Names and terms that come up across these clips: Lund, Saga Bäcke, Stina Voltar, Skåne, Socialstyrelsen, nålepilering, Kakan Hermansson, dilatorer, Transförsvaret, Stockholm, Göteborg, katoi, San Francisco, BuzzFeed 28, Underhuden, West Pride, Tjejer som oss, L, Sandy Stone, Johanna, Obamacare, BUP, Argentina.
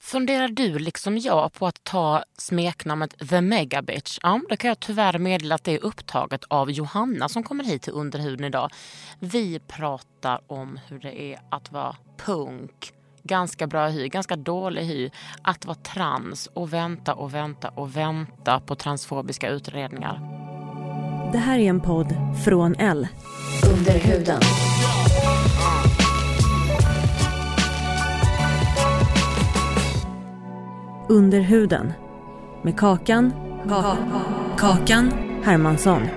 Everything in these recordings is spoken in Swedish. Funderar du liksom jag på att ta smeknamnet The Megabitch? Ja, då kan jag tyvärr meddela att det är upptaget av Johanna som kommer hit till Underhuden idag. Vi pratar om hur det är att vara punk. Ganska bra hy, ganska dålig hy. Att vara trans och vänta på transfobiska utredningar. Det här är en podd från L. Underhuden. Underhuden med Kakan Hermansson.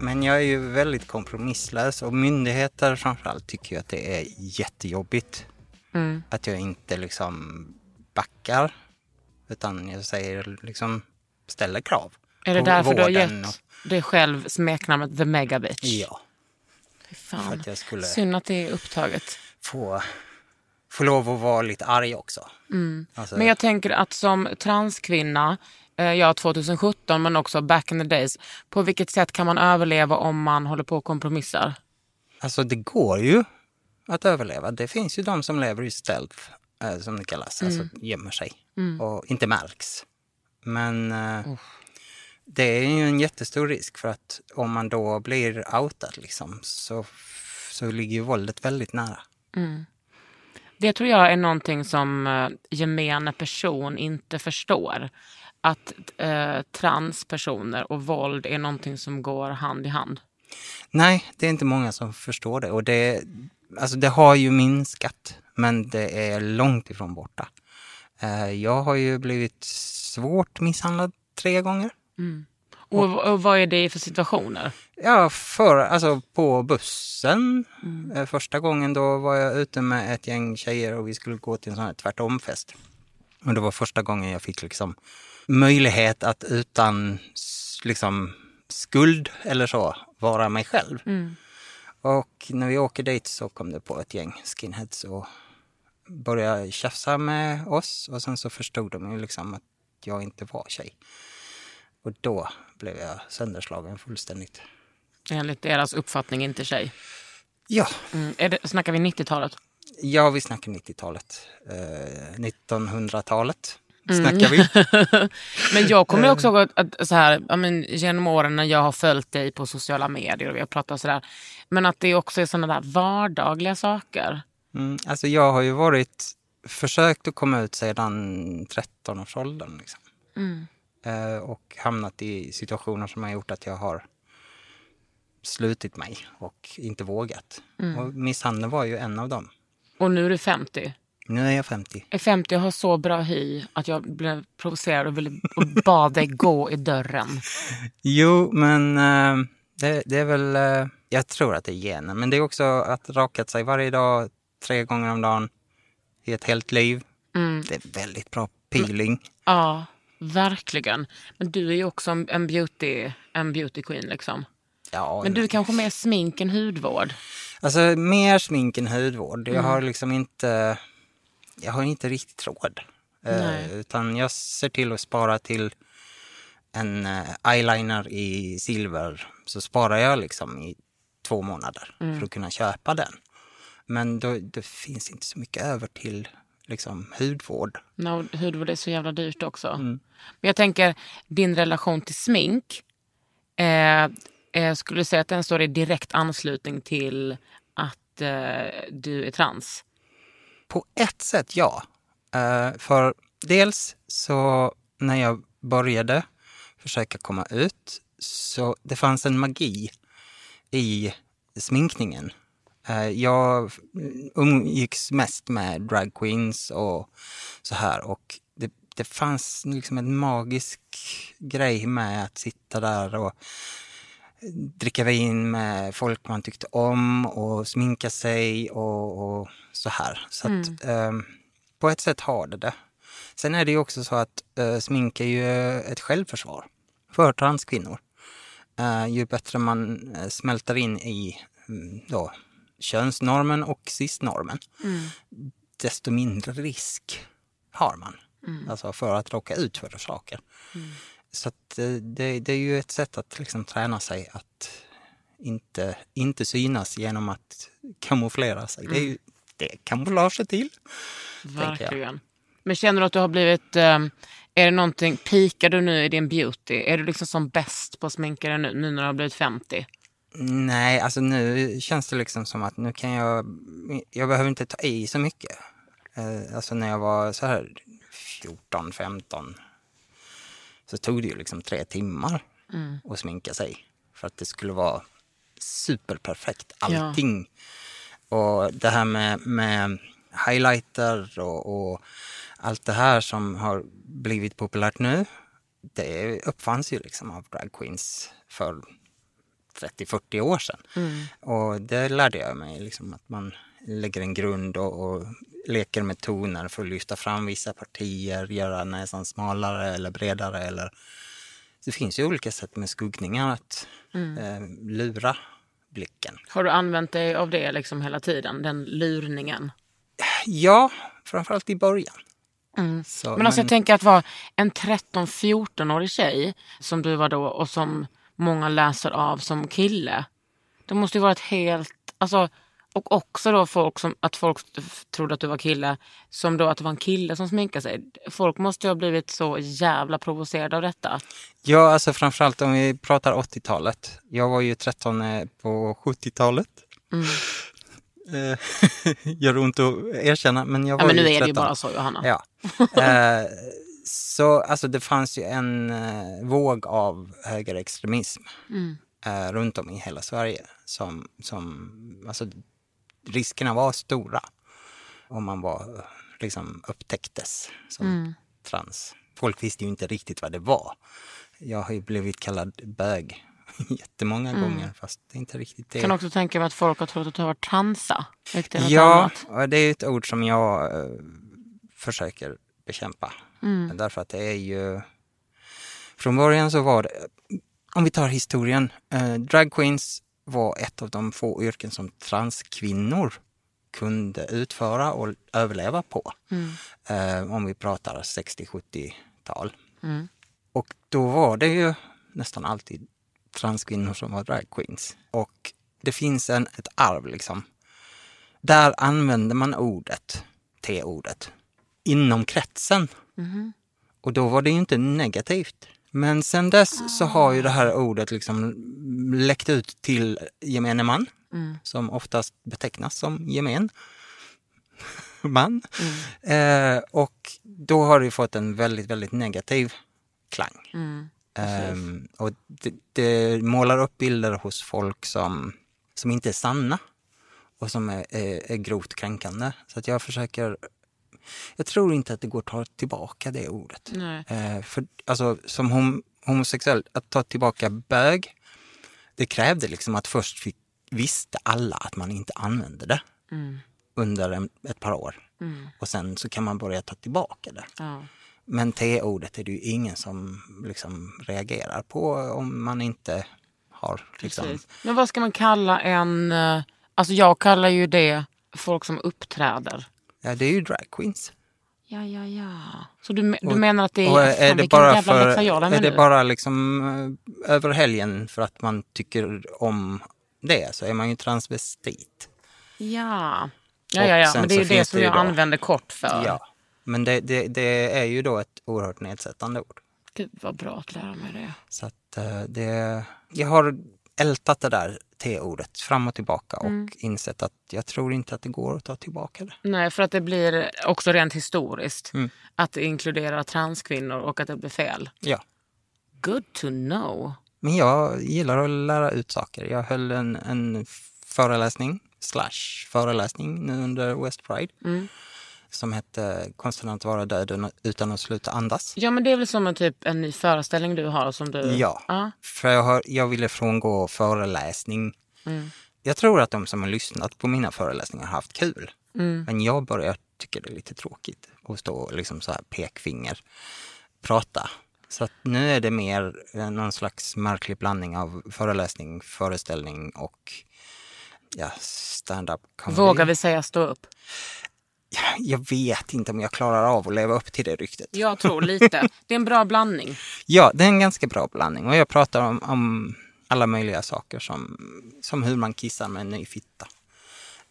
Men jag är ju väldigt kompromisslös och myndigheter framförallt tycker jag att det är jättejobbigt. Mm. Att jag inte liksom backar utan jag säger liksom ställer krav. Är det därför du har gett dig själv smeknamnet The Megabitch? Ja. Fy fan. För att jag skulle synd att det är upptaget. Få lov att vara lite arg också. Mm. Alltså. Men jag tänker att som transkvinna, jag 2017 men också back in the days, på vilket sätt kan man överleva om man håller på och kompromissar? Alltså det går ju att överleva. Det finns ju de som lever i stealth, som det kallas. Mm. Alltså gömmer sig och inte märks. Men... det är ju en jättestor risk för att om man då blir outad liksom, så ligger ju våldet väldigt nära. Mm. Det tror jag är någonting som gemene person inte förstår. Att transpersoner och våld är någonting som går hand i hand. Nej, det är inte många som förstår det. Och det har ju minskat, men det är långt ifrån borta. Jag har ju blivit svårt misshandlad 3 gånger. Mm. Och vad är det för situationer? Ja, på bussen. Mm. Första gången då var jag ute med ett gäng tjejer och vi skulle gå till en sån här tvärtomfest. Och det var första gången jag fick liksom möjlighet att utan liksom skuld eller så vara mig själv. Mm. Och när vi åker dit så kom det på ett gäng skinheads och började tjafsa med oss. Och sen så förstod de ju liksom att jag inte var tjej. Och då blev jag sönderslagen fullständigt. Enligt deras uppfattning inte tjej. Ja. Mm. Snackar vi 90-talet? Ja, vi snackar 90-talet. 1900-talet snackar vi. Men jag kommer också ihåg att så här, genom åren när jag har följt dig på sociala medier och vi har pratat sådär. Men att det också är sådana där vardagliga saker. Mm. Alltså jag har ju försökt att komma ut sedan 13-årsåldern liksom. Mm. Och hamnat i situationer som har gjort att jag har slutit mig och inte vågat. Mm. Och misshandeln var ju en av dem. Och nu är du 50? Nu är jag 50. Är 50 och har så bra hy att jag blev provocerad och ville bad dig gå i dörren. Jo, men det är väl... jag tror att det är genen. Men det är också att rakat sig varje dag 3 gånger om dagen i ett helt liv. Mm. Det är väldigt bra peeling. Mm. Ja. Verkligen. Men du är ju också en beauty queen liksom. Ja, men du är kanske mer smink än hudvård. Alltså mer smink än hudvård. Jag har liksom inte riktigt råd. Utan jag ser till att spara till en eyeliner i silver. Så sparar jag liksom i 2 månader för att kunna köpa den. Men då det finns inte så mycket över till liksom, hudvård. No, hudvård är så jävla dyrt också. Mm. Men jag tänker, din relation till smink, skulle du säga att den står i direkt anslutning till att du är trans? På ett sätt ja. För dels så när jag började försöka komma ut så det fanns en magi i sminkningen. Jag umgicks mest med drag queens och så här, och det fanns liksom en magisk grej med att sitta där och dricka vin med folk man tyckte om och sminka sig och så här. Så att, på ett sätt har det. Sen är det ju också så att smink är ju ett självförsvar för transkvinnor. Ju bättre man smälter in i då, könsnormen och cisnormen, desto mindre risk har man. Alltså för att råka ut för saker. Så att det är ju ett sätt att liksom träna sig att inte synas genom att kamouflera sig. Det är ju det kamouflage till. Verkligen. Men känner du att du har blivit... Är det någonting... Pikar du nu i din beauty? Är du liksom som bäst på att sminka dig nu när du har blivit 50? Nej, alltså nu känns det liksom som att nu kan jag behöver inte ta i så mycket. Alltså när jag var så här 14, 15... så tog det ju liksom 3 timmar att sminka sig. För att det skulle vara superperfekt allting. Ja. Och det här med highlighter och allt det här som har blivit populärt nu. Det uppfanns ju liksom av drag queens för 30-40 år sedan. Och det lärde jag mig liksom att man lägger en grund och leker med toner för att lyfta fram vissa partier, göra näsan smalare eller bredare. Eller... Det finns ju olika sätt med skuggningar att lura blicken. Har du använt dig av det liksom hela tiden, den lurningen? Ja, framförallt i början. Så, men alltså jag tänker att vara en 13-14-årig tjej som du var då och som många läser av som kille. Det måste ju vara ett helt... Alltså, och också då folk trodde att du var kille, som då att det var en kille som sminkade sig. Folk måste ju ha blivit så jävla provocerade av detta. Ja, alltså framförallt om vi pratar 80-talet. Jag var ju 13 på 70-talet. Gör ont att erkänna, men jag var ju 13. Ja, men nu är 13. Det ju bara så, Johanna. Ja. Så alltså det fanns ju en våg av högerextremism runt om i hela Sverige som alltså riskerna var stora om man var liksom upptäcktes som trans. Folk visste ju inte riktigt vad det var. Jag har ju blivit kallad bög jättemånga gånger, fast det är inte riktigt det. Jag kan också tänka mig att folk har trott att du har transa. Ja, det är ett ord som jag försöker bekämpa. Därför att det är ju... Från början så var det... Om vi tar historien. Drag queens var ett av de få yrken som transkvinnor kunde utföra och överleva på. Om vi pratar 60-70-tal. Och då var det ju nästan alltid transkvinnor som var drag queens. Och det finns ett arv liksom. Där använder man ordet, T-ordet, inom kretsen. Och då var det ju inte negativt. Men sen dess så har ju det här ordet liksom läckt ut till gemene man. Som oftast betecknas som gemen man. Och då har det ju fått en väldigt, väldigt negativ klang. Och det målar upp bilder hos folk som inte är sanna. Och som är grovt kränkande. Så att jag tror inte att det går att ta tillbaka det ordet. Nej. För alltså, som homosexuell, att ta tillbaka bög, det krävde liksom att först visste alla att man inte använde det under ett par år. Och sen så kan man börja ta tillbaka det. Ja. Men T-ordet är det ju ingen som liksom reagerar på om man inte har... Liksom... Men vad ska man kalla en... Alltså jag kallar ju det folk som uppträder. Ja, det är ju drag queens. Ja. Så du menar att det är... Är det bara liksom över helgen för att man tycker om det, så är man ju transvestit. Ja, Ja. Men det är ju det som jag använder kort för. Ja, men det är ju då ett oerhört nedsättande ord. Gud, vad bra att lära mig det. Så att det... Jag har ältat det där T-ordet fram och tillbaka och insett att jag tror inte att det går att ta tillbaka det. Nej, för att det blir också rent historiskt att inkludera transkvinnor och att det blir fel. Ja. Good to know. Men jag gillar att lära ut saker. Jag höll en föreläsning nu under West Pride som hette Konsten att vara död utan att sluta andas. Ja, men det är väl som en ny föreställning du har som du... Ja, för jag ville frångå föreläsning. Jag tror att de som har lyssnat på mina föreläsningar har haft kul. Men jag börjar tycka det är lite tråkigt att stå och liksom så här pekfinger, prata. Så att nu är det mer någon slags märklig blandning av föreläsning, föreställning och stand-up comedy. Vågar vi säga stå upp? Jag vet inte om jag klarar av att leva upp till det ryktet. Jag tror lite. Det är en bra blandning. Ja, det är en ganska bra blandning. Och jag pratar om alla möjliga saker som hur man kissar med en ny fitta.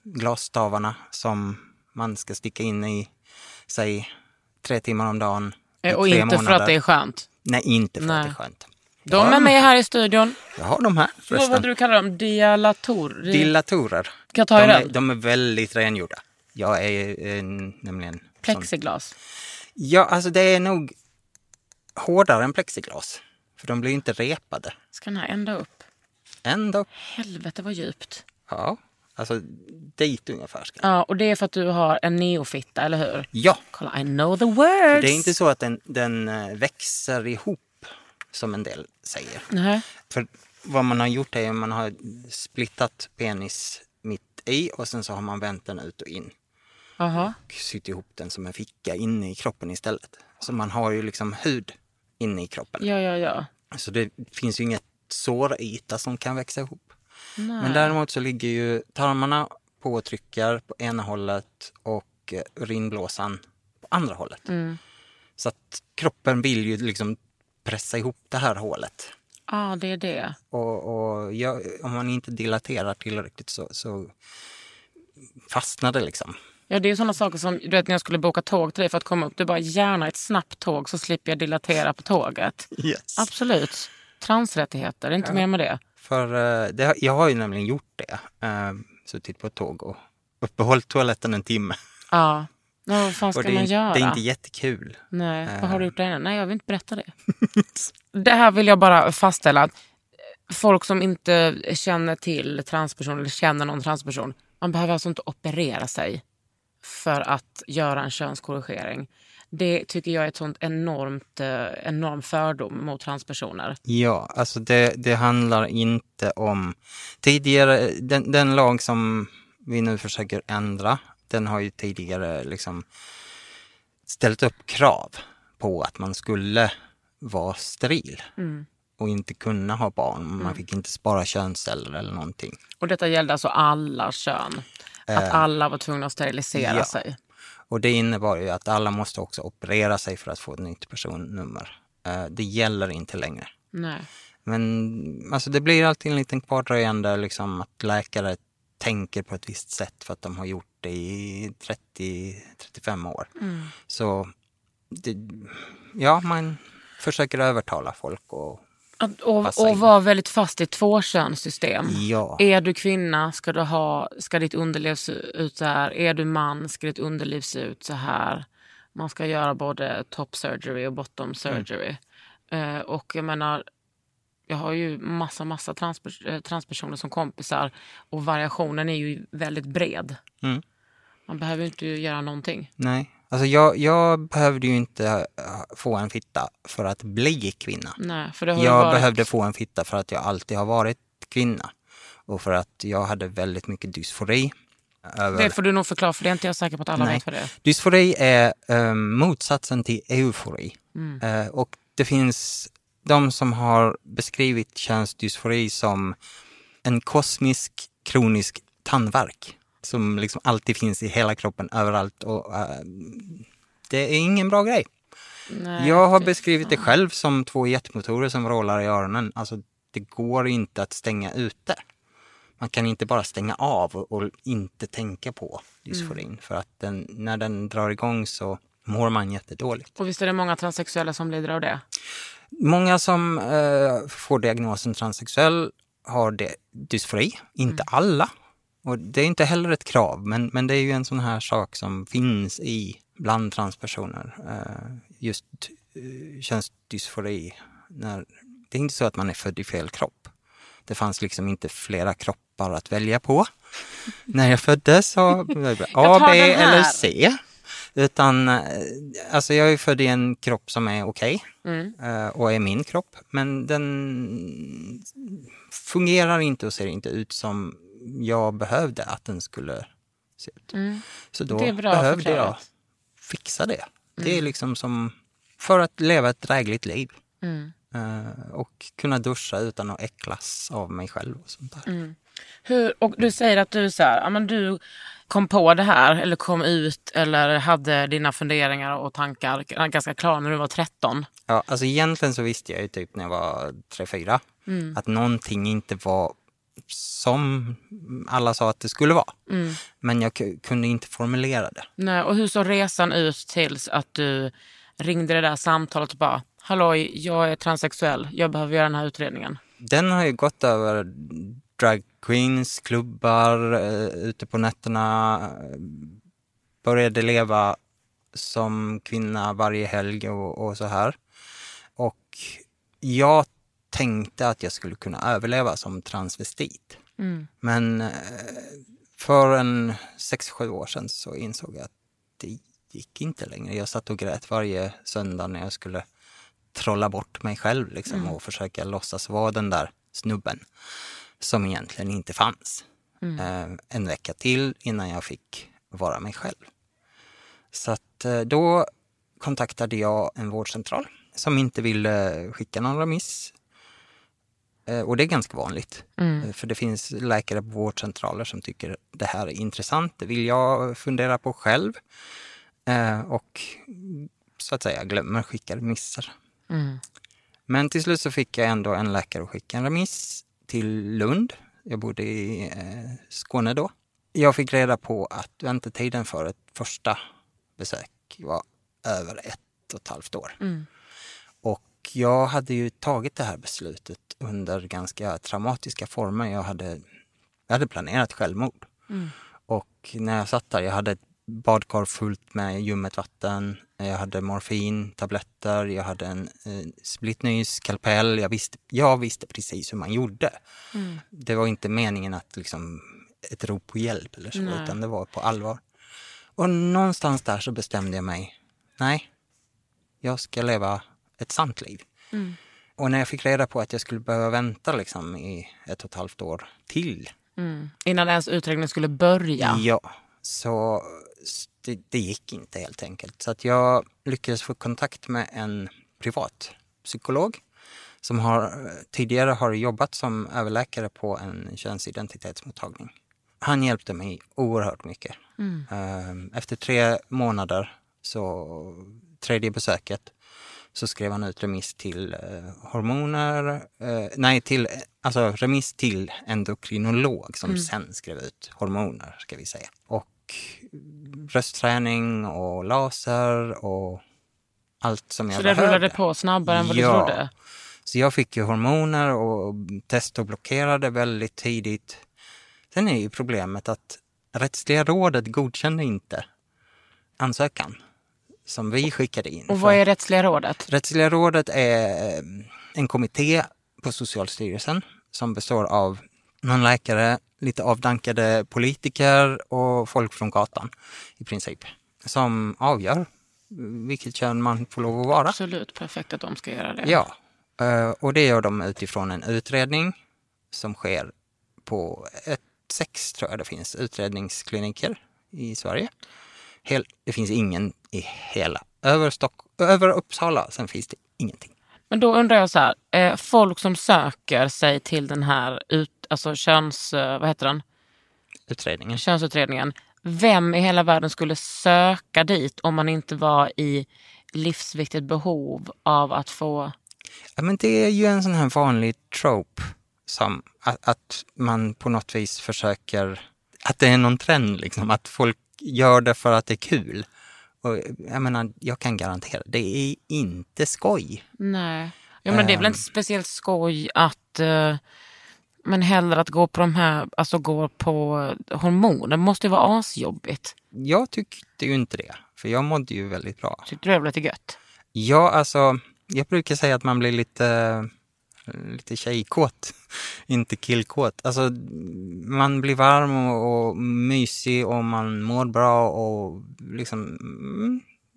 Glasstavarna som man ska sticka in i sig 3 timmar om dagen. Och inte månader. För att det är skönt. Nej, inte för att det är skönt. De är med här i studion. Jag har de här förresten. Vad du kallar dem? Dilatorer. Kan jag ta de är väldigt rengjorda. Jag är nämligen... Plexiglas? Ja, alltså det är nog hårdare än plexiglas. För de blir inte repade. Ska den här ända upp? Helvete, vad djupt. Ja, alltså dit ungefär. Ja, och det är för att du har en neofitta, eller hur? Ja. Kolla, I know the words. För det är inte så att den växer ihop som en del säger. Mm-hmm. För vad man har gjort är att man har splittat penis mitt i och sen så har man vänt den ut och in. Aha. Och sytt ihop den som en ficka inne i kroppen istället. Så man har ju liksom hud inne i kroppen. Ja. Så det finns ju inget såryta som kan växa ihop. Nej. Men däremot så ligger ju tarmarna på och trycker på ena hållet och urinblåsan på andra hållet. Så att kroppen vill ju liksom pressa ihop det här hålet. Ja, det är det. Och om man inte dilaterar tillräckligt så fastnar det liksom. Ja, det är ju sådana saker som, du vet, när jag skulle boka tåg till dig för att komma upp, du bara gärna ett snabbt tåg så slipper jag dilatera på tåget. Yes. Absolut. Transrättigheter, inte mer med det. För jag har ju nämligen gjort det. Suttit på ett tåg och uppehållit toaletten en timme. Ja. Ja, vad fan ska man göra? Det är inte jättekul. Nej, vad har du gjort där? Nej, jag vill inte berätta det. Det här vill jag bara fastställa. Att folk som inte känner till transperson eller känner någon transperson, man behöver alltså inte operera sig för att göra en könskorrigering. Det tycker jag är ett sånt enorm fördom mot transpersoner. Ja, alltså det handlar inte om... Tidigare, den lag som vi nu försöker ändra... Den har ju tidigare liksom ställt upp krav på att man skulle vara steril och inte kunna ha barn. Man fick inte spara könsceller eller någonting. Och detta gällde alltså alla kön? Att alla var tvungna att sterilisera sig? Och det innebar ju att alla måste också operera sig för att få ett nytt personnummer. Det gäller inte längre. Nej. Men alltså, det blir alltid en liten kvardröjande liksom, att läkare tänker på ett visst sätt för att de har gjort det i 30-35 år. Så man försöker övertala folk och vara väldigt fast i tvåkönssystem. Ja. Är du kvinna ska ditt underliv se ut så här. Är du man ska ditt underliv se ut så här. Man ska göra både top surgery och bottom surgery. Och jag menar, jag har ju massa transpersoner som kompisar. Och variationen är ju väldigt bred. Man behöver ju inte göra någonting. Nej, alltså jag behövde ju inte få en fitta för att bli kvinna. Nej, för det har jag behövde få en fitta för att jag alltid har varit kvinna. Och för att jag hade väldigt mycket dysfori. Det får du nog förklara, för det är inte jag säker på att alla vet vad det är. Dysfori är motsatsen till eufori. Och det finns... De som har beskrivit könsdysfori som en kosmisk, kronisk tandvärk som liksom alltid finns i hela kroppen, överallt. Och, det är ingen bra grej. Nej, jag har beskrivit det själv som 2 jetmotorer som rålar i öronen. Alltså, det går inte att stänga ute. man kan inte bara stänga av och inte tänka på dysforin. För att när den drar igång så mår man jättedåligt. Och visst är det många transsexuella som lider av det? Många som får diagnosen transsexuell har det dysfori. Inte alla. Och det är inte heller ett krav. Men det är ju en sån här sak som finns bland transpersoner. Känns dysfori. Det är inte så att man är född i fel kropp. Det fanns liksom inte flera kroppar att välja på. När jag föddes så A, B eller C. Utan alltså jag är född i en kropp som är okej. Och är min kropp. Men den fungerar inte och ser inte ut som jag behövde att den skulle se ut. Så då behövde jag fixa det. Det är liksom som för att leva ett drägligt liv. Och kunna duscha utan att äcklas av mig själv och sånt där. Och du säger att du så här, ja, men du kom på det här eller kom ut eller hade dina funderingar och tankar ganska klar när du var 13. Ja, alltså egentligen så visste jag ju typ när jag var 3-4 att någonting inte var som alla sa att det skulle vara. Men jag kunde inte formulera det. Nej, och hur så resan ut tills att du ringde det där samtalet och bara hallå, jag är transsexuell. Jag behöver göra den här utredningen. Den har ju gått över drag queens, klubbar, ute på nätterna. Började leva som kvinna varje helg och så här. Och jag tänkte att jag skulle kunna överleva som transvestit. Men för 6-7 år sedan så insåg jag att det gick inte längre. Jag satt och grät varje söndag när jag skulle trolla bort mig själv liksom, och försöka låtsas vara den där snubben som egentligen inte fanns. En vecka till innan jag fick vara mig själv. Så att, då kontaktade jag en vårdcentral som inte ville skicka någon remiss. Och det är ganska vanligt. För det finns läkare på vårdcentraler som tycker det här är intressant. Det vill jag fundera på själv. Och så att säga glömmer skicka remisser. Men till slut så fick jag ändå en läkare att skicka en remiss till Lund. Jag bodde i Skåne då. Jag fick reda på att väntetiden för ett första besök var över 1,5 år. Och jag hade ju tagit det här beslutet under ganska traumatiska former. Jag hade planerat självmord. Och när jag satt där, jag hade ett badkar fullt med ljummet vatten. Jag hade morfin, tabletter, jag hade en splittnys, kalpell. Jag visste precis hur man gjorde. Det var inte meningen att liksom ett rop på hjälp eller så, utan det var på allvar. Och någonstans där så bestämde jag mig, nej, jag ska leva ett sant liv. Och när jag fick reda på att jag skulle behöva vänta liksom i 1,5 år till. Innan ens utredningen skulle börja. Ja. Så det gick inte helt enkelt. Så att jag lyckades få kontakt med en privat psykolog som tidigare har jobbat som överläkare på en könsidentitetsmottagning. Han hjälpte mig oerhört mycket. Efter 3 månader, så 3:e besöket, så skrev han ut remiss till remiss till endokrinolog som sen skrev ut hormoner, ska vi säga. Och röstträning och laser och allt som jag behövde. Så det rullade på snabbare än vad du trodde? Så jag fick ju hormoner och test och blockerade väldigt tidigt. Sen är ju problemet att rättsliga rådet godkände inte ansökan som vi skickade in. Och vad är rättsliga rådet? Rättsliga rådet är en kommitté på Socialstyrelsen som består av någon läkare, lite avdankade politiker och folk från gatan i princip. Som avgör vilket kön man får lov att vara. Absolut, perfekt att de ska göra det. Ja, och det gör de utifrån en utredning som sker på 6, tror jag det finns, utredningskliniker i Sverige. Det finns ingen i hela. Över Uppsala, sen finns det ingenting. Men då undrar jag så här, folk som söker sig till den här Utredningen. Könsutredningen. Vem i hela världen skulle söka dit om man inte var i livsviktigt behov av att få? Ja, men det är ju en sån här vanlig trope som att man på något vis försöker, att det är någon trend liksom, att folk gör det för att det är kul. Och jag menar, jag kan garantera, det är inte skoj. Nej, ja, men det är väl inte speciellt skoj att, men hellre att gå på de här, alltså gå på hormoner, det måste ju vara asjobbigt. Jag tyckte ju inte det, för jag mådde ju väldigt bra. Tyckte du det var lite gött? Ja, alltså, jag brukar säga att man blir lite tjejkåt, inte killkåt. Alltså, man blir varm och mysig och man mår bra och liksom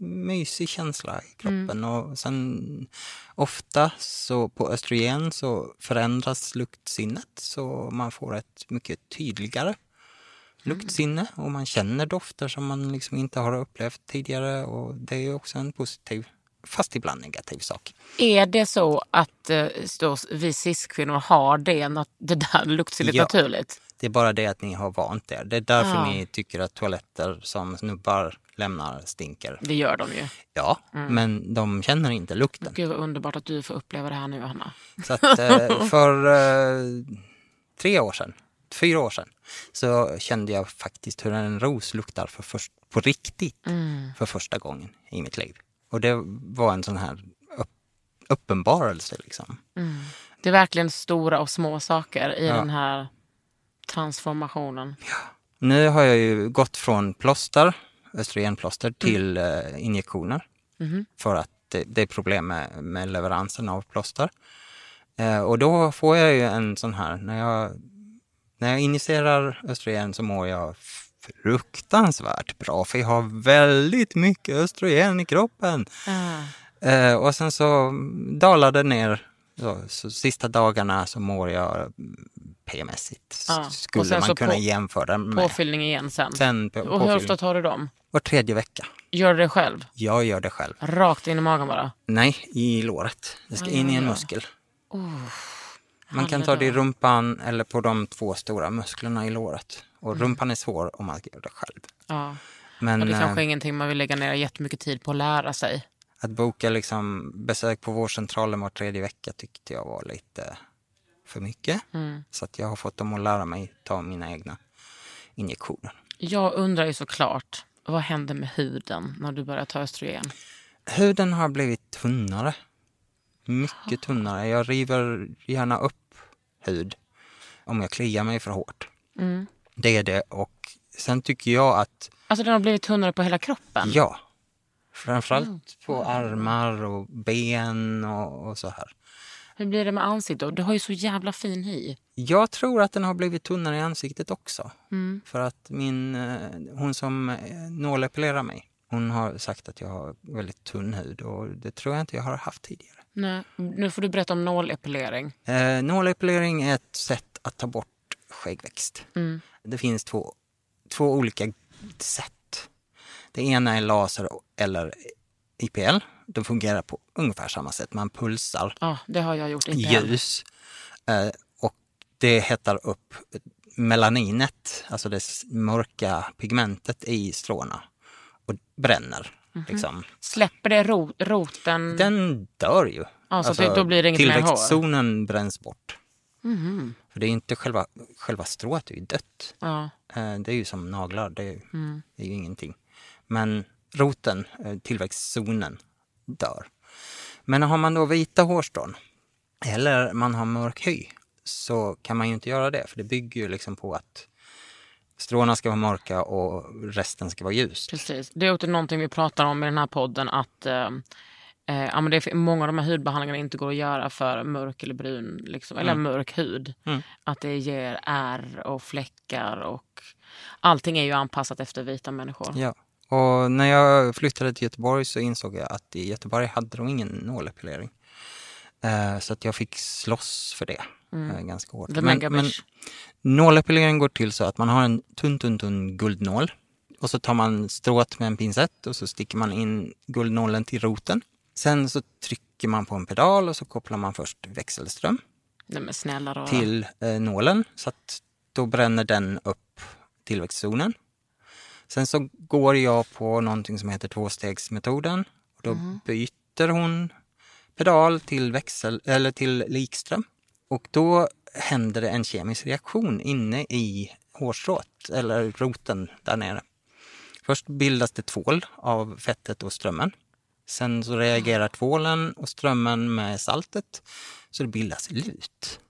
mysig känsla i kroppen. Och sen ofta så på östrogen så förändras luktsinnet, så man får ett mycket tydligare luktsinne och man känner dofter som man liksom inte har upplevt tidigare, och det är också en positiv, fast ibland negativ sak. Är det så att vi cis-kvinnor har det där luktsinnet naturligt? Det är bara det att ni har vant er. Det är därför ni tycker att toaletter som snubbar lämnar stinker. Det gör de ju. Ja, men de känner inte lukten. Gud, vad underbart att du får uppleva det här nu, Hanna. Så att för 4 år sedan, så kände jag faktiskt hur en ros luktar på riktigt för första gången i mitt liv. Och det var en sån här uppenbarelse liksom. Det är verkligen stora och små saker i den här transformationen. Ja. Nu har jag ju gått från plåster, östrogenplåster, till injektioner. För att det är problem med leveransen av plåster. Och då får jag ju en sån här, när jag injicerar östrogen så mår jag fruktansvärt bra, för jag har väldigt mycket östrogen i kroppen. Och sen så dalade ner, så sista dagarna så mår jag PMSigt. Skulle man kunna jämföra med påfyllning igen sen och påfyllning. Hur ofta tar du dem? Var 3:e vecka. Gör du det själv? Jag gör det själv. Rakt in i magen bara? Nej, i låret. Det ska in i en muskel. Man kan ta det i rumpan eller på de 2 stora musklerna i låret. Och rumpan är svår om man gör det själv. Ja. Men, och det är kanske ingenting man vill lägga ner jättemycket tid på att lära sig. Att boka liksom besök på vårdcentralen var 3:e vecka tyckte jag var lite för mycket. Så att jag har fått dem att lära mig ta mina egna injektioner. Jag undrar ju såklart, vad händer med huden när du börjar ta östrogen? Huden har blivit tunnare. Mycket tunnare. Jag river gärna upp hud om jag kliar mig för hårt. Det är det, och sen tycker jag att... Alltså den har blivit tunnare på hela kroppen? Ja, framförallt på armar och ben och så här. Hur blir det med ansiktet då? Du har ju så jävla fin hy. Jag tror att den har blivit tunnare i ansiktet också. För att hon som nålepilerar mig, hon har sagt att jag har väldigt tunn hud, och det tror jag inte jag har haft tidigare. Nej, nu får du berätta om nålepilering. Nålepilering är ett sätt att ta bort skäggväxt. Det finns två olika sätt. Det ena är laser eller IPL. De fungerar på ungefär samma sätt. Man pulsar det har jag gjort, ljus. Och det hettar upp melaninet, alltså det mörka pigmentet i stråna, och bränner. Liksom. Släpper det roten? Den dör ju. Så då blir det inget mer hår. Tillväxtzonen bränns bort. För det är inte själva strået, det är ju dött. Det är ju som naglar, det är ju ingenting. Men roten, tillväxtzonen, dör. Men har man då vita hårstrån eller man har mörk hy, så kan man ju inte göra det, för det bygger ju liksom på att stråna ska vara mörka och resten ska vara ljus. Precis. Det är också någonting vi pratar om i den här podden, att men det är många av de här hudbehandlingarna inte går att göra för mörk eller brun liksom, eller mörk hud. Att det ger ärr och fläckar, och allting är ju anpassat efter vita människor. Ja. Och när jag flyttade till Göteborg så insåg jag att i Göteborg hade de ingen nålepilering. Så att jag fick slåss för det ganska hårt. The Megabitch. Nålepilering går till så att man har en tunn guldnål, och så tar man strået med en pincett och så sticker man in guldnålen till roten. Sen så trycker man på en pedal och så kopplar man först växelström till nålen, så att då bränner den upp tillväxtzonen. Sen så går jag på någonting som heter 2-stegsmetoden, och då byter hon pedal till likström, och då händer det en kemisk reaktion inne i hårstrået eller roten där nere. Först bildas det tvål av fettet och strömmen. Sen så reagerar tvålen och strömmen med saltet så det bildas lut.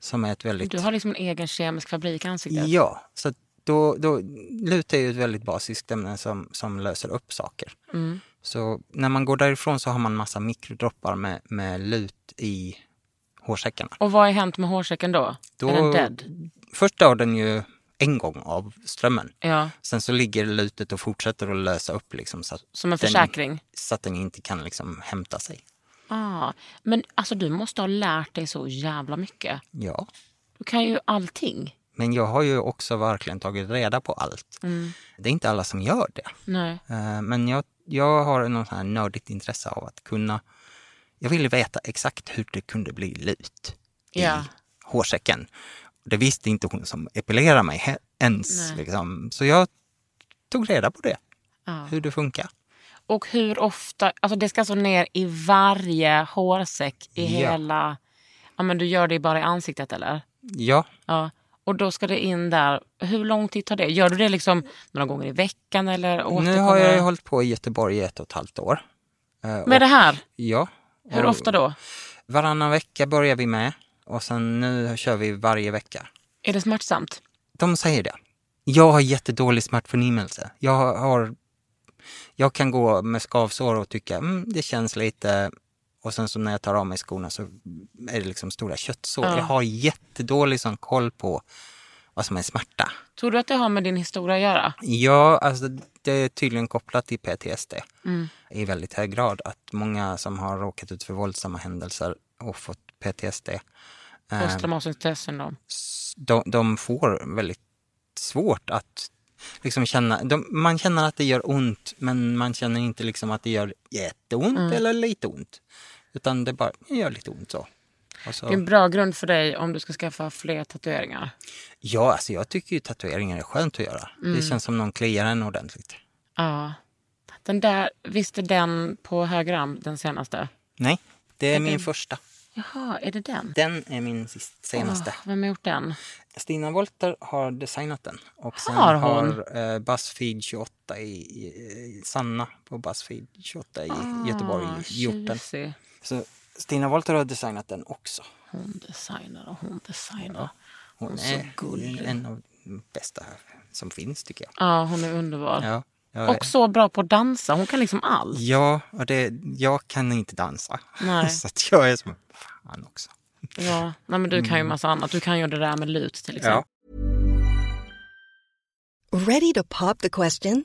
Som är ett väldigt... Du har liksom en egen kemisk fabrik i ansiktet. Ja, så då, lut är ju ett väldigt basiskt ämne som löser upp saker. Mm. Så när man går därifrån så har man massa mikrodroppar med lut i hårsäckarna. Och vad är hänt med hårsäcken då? Är den dead? Först dör den ju en gång av strömmen. Ja. Sen så ligger lutet och fortsätter att lösa upp. Liksom, så att som en försäkring? Så att den inte kan liksom hämta sig. Ah, men alltså du måste ha lärt dig så jävla mycket. Ja. Du kan ju allting. Men jag har ju också verkligen tagit reda på allt. Mm. Det är inte alla som gör det. Nej. Men jag har något här nördigt intresse av att kunna... Jag ville veta exakt hur det kunde bli lut i hårsäcken. Det visste inte hon som epilerar mig ens. Liksom. Så jag tog reda på det. Ja. Hur det funkar. Och hur ofta... Alltså det ska så ner i varje hårsäck i hela... Ja, men du gör det bara i ansiktet, eller? Ja. Ja. Och då ska det in där. Hur lång tid tar det? Gör du det liksom några gånger i veckan eller återkommer? Nu har jag hållit på i Göteborg i 1,5 år. Med det här? Ja. Hur ofta då? Varannan vecka börjar vi med. Och sen nu kör vi varje vecka. Är det smärtsamt? De säger det. Jag har jättedålig smärtförnimmelse. Jag kan gå med skavsår och tycka det känns lite... Och sen så när jag tar av mig skorna så är det liksom stora köttsår. Ja. Jag har jättedålig sån koll på vad som är smärta. Tror du att det har med din historia att göra? Ja, alltså det är tydligen kopplat till PTSD. Mm. I väldigt hög grad. Att många som har råkat ut för våldsamma händelser och fått PTSD. Posttraumatiskt stresssyndrom. De får väldigt svårt att liksom känna, man känner att det gör ont men man känner inte liksom att det gör jätteont eller lite ont. Utan det bara gör lite ont så. Det är en bra grund för dig om du ska skaffa fler tatueringar. Ja, alltså jag tycker ju tatueringar är skönt att göra. Det känns som någon kliar en ordentligt. Ja. Den där, visste den på högram den senaste? Nej, det är min första. Jaha, är det den? Den är min senaste. Vem har gjort den? Stina Voltar har designat den. Och sen har BuzzFeed 28 i Sanna på BuzzFeed 28 i Göteborg gjort den. Så Stina Voltar har designat den också. Hon designar. Ja. Hon är gullig. En av de bästa som finns tycker jag. Ja, hon är underbar. Ja. Och så bra på att dansa. Hon kan liksom allt. Ja, och jag kan inte dansa. Nej. Så att jag är som fan också. Ja, nej, men du kan ju massa annat. Du kan ju det där med lut till exempel. Ja. Ready to pop the question?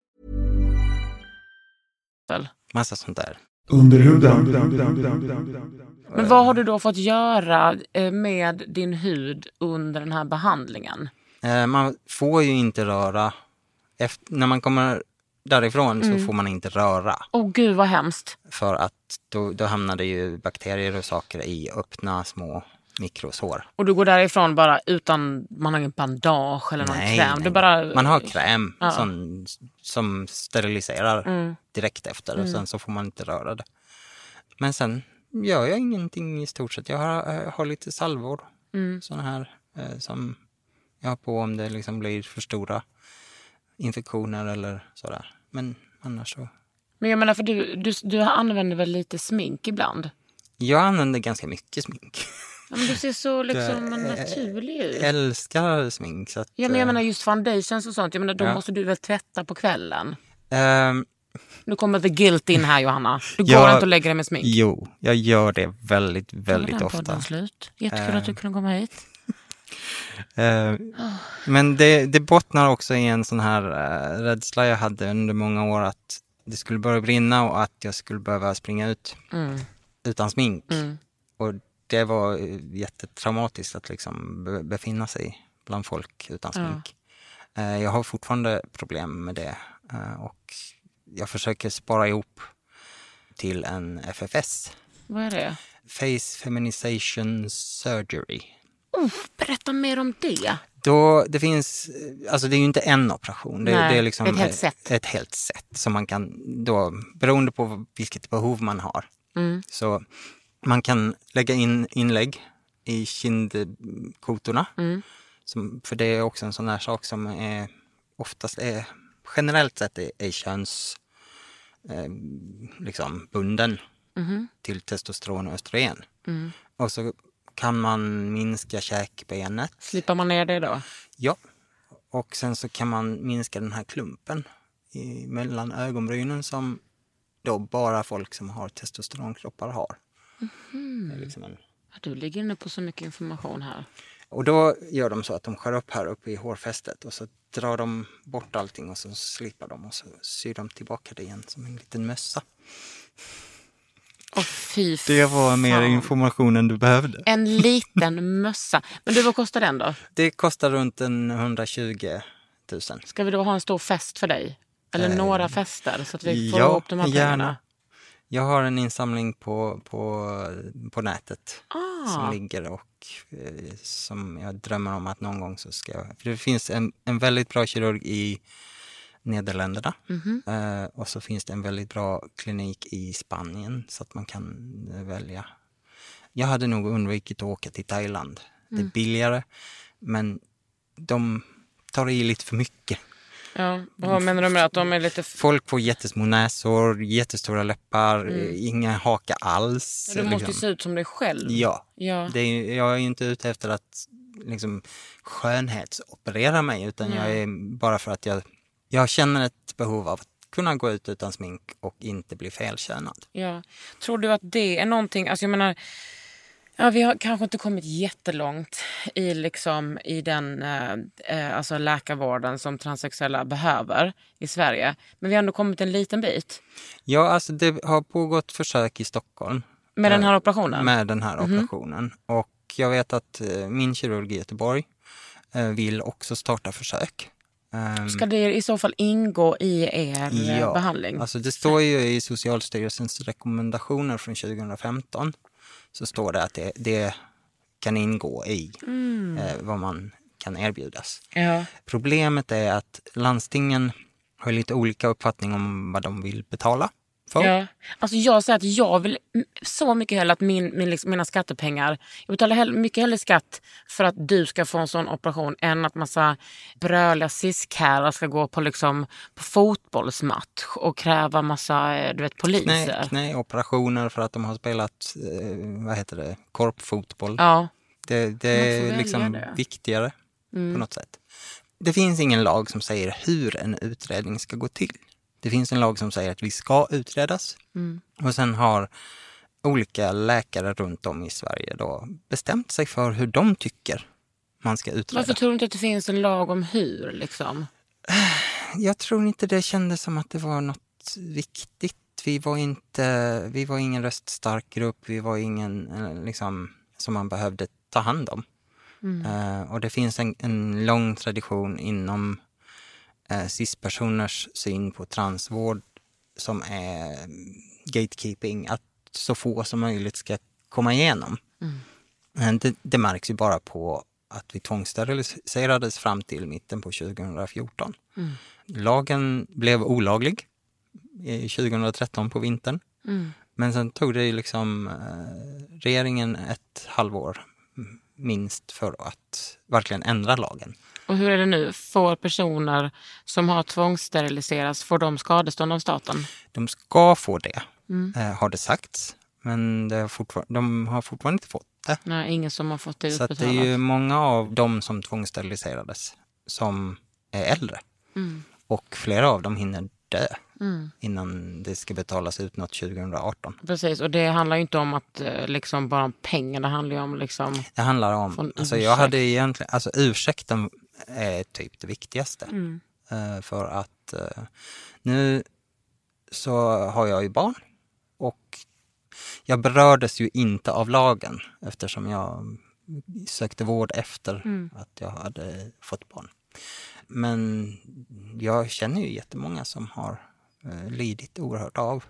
Massa sånt där. Underhuden. Men vad har du då fått göra med din hud under den här behandlingen? Man får ju inte röra. När man kommer därifrån så får man inte röra. Åh gud vad hemskt. För att då hamnar det ju bakterier och saker i öppna små mikrosår. Och du går därifrån bara utan, man har ingen bandage eller någon kräm? Nej. Du bara... Man har kräm som steriliserar direkt efter och sen så får man inte röra det. Men sen gör jag ingenting i stort sett. Jag har lite salvor. Sådana här som jag har på om det liksom blir för stora infektioner eller sådär. Men annars så... Men jag menar, för du använder väl lite smink ibland? Jag använder ganska mycket smink. Ja, men du ser så liksom naturlig ut. Älskar smink. Så att, ja, men jag menar just foundations och sånt. Jag menar, då måste du väl tvätta på kvällen? Nu kommer the guilt in här, Johanna. Du går inte och lägger dig med smink. Jo, jag gör det väldigt, väldigt ofta. Slut. Jättekul att du kunde komma hit. Men det bottnar också i en sån här rädsla jag hade under många år att det skulle börja brinna och att jag skulle behöva springa ut utan smink. Mm. Och det var jättetraumatiskt att liksom befinna sig bland folk utan smink. Jag har fortfarande problem med det och jag försöker spara ihop till en FFS. Vad är det? Face Feminization Surgery. Berätta mer om det. Det finns, alltså det är ju inte en operation. Det är liksom ett helt sätt som man kan då, beroende på vilket behov man har. Mm. Så man kan lägga in inlägg i kindkotorna. Mm. För det är också en sån där sak som är, oftast är generellt sett är köns liksom bunden till testosteron och östrogen. Mm. Och så kan man minska käkbenet. Slipar man ner det då? Ja. Och sen så kan man minska den här klumpen mellan ögonbrynen som då bara folk som har testosteronkroppar har. Mm-hmm. Det är liksom du ligger nu på så mycket information här. Och då gör de så att de skär upp här uppe i hårfästet och så drar de bort allting och så slipar de och så syr de tillbaka det igen som en liten mössa. Det var mer information än du behövde. En liten mössa. Men du, vad kostar den då? Det kostar runt 120 000. Ska vi då ha en stor fest för dig? Eller några fester så att vi får upp de här pengarna? Jag har en insamling på nätet som ligger och som jag drömmer om att någon gång så ska jag... För det finns en väldigt bra kirurg i Nederländerna och så finns det en väldigt bra klinik i Spanien så att man kan välja. Jag hade nog undvikit att åka till Thailand. Det är billigare men de tar i lite för mycket. Ja, vad menar du med att de är lite... Folk får jättesmå näsor, jättestora läppar, inga haka alls. Ja, du måste se ut som dig själv. Ja. Jag är inte ute efter att liksom, skönhetsoperera mig utan jag är bara för att jag känner ett behov av att kunna gå ut utan smink och inte bli felkönad. Ja. Tror du att det är någonting... Alltså jag menar... Ja, vi har kanske inte kommit jättelångt i, liksom, i den alltså läkarvården som transsexuella behöver i Sverige. Men vi har ändå kommit en liten bit. Ja, alltså det har pågått försök i Stockholm. Med den här operationen? Med den här operationen. Och jag vet att min kirurg i Göteborg vill också starta försök. Ska det i så fall ingå i er behandling? Alltså det står ju i Socialstyrelsens rekommendationer från 2015- så står det att det kan ingå i vad man kan erbjudas. Ja. Problemet är att landstingen har lite olika uppfattning om vad de vill betala för. Ja. Alltså jag säger att jag vill så mycket hellre att mina skattepengar... Jag betalar mycket hellre skatt för att du ska få en sån operation än att massa bröliga siskherrar ska gå på, liksom, på fotbollsmatch och kräva massa poliser. Operationer för att de har spelat korpfotboll. Ja. Det är liksom viktigare på något sätt. Det finns ingen lag som säger hur en utredning ska gå till. Det finns en lag som säger att vi ska utredas. Mm. Och sen har olika läkare runt om i Sverige då bestämt sig för hur de tycker man ska utreda. Varför tror du inte att det finns en lag om hur? Liksom? Jag tror inte det kändes som att det var något viktigt. Vi var ingen röststark grupp. Vi var ingen liksom, som man behövde ta hand om. Mm. Och det finns en lång tradition inom... cis-personers syn på transvård som är gatekeeping, att så få som möjligt ska komma igenom. Mm. Det märks ju bara på att vi tvångssteriliserades fram till mitten på 2014. Mm. Lagen blev olaglig 2013 på vintern. Mm. Men sen tog det liksom regeringen ett halvår minst för att verkligen ändra lagen. Och hur är det nu? Får personer som har tvångssteriliserats, får de skadestånd av staten? De ska få det, har det sagts. Men de har fortfarande inte fått inte. Nej, ingen som har fått det utbetalat. Så det är ju många av dem som tvångssteriliserades som är äldre. Mm. Och flera av dem hinner dö innan det ska betalas ut något 2018. Precis, och det handlar ju inte om att liksom bara om pengar, det handlar ju om liksom... Det handlar om, alltså ursäkt. Jag hade egentligen, alltså ursäkten är typ det viktigaste. Mm. För att nu så har jag ju barn och jag berördes ju inte av lagen eftersom jag sökte vård efter att jag hade fått barn. Men jag känner ju jättemånga som har lidit oerhört av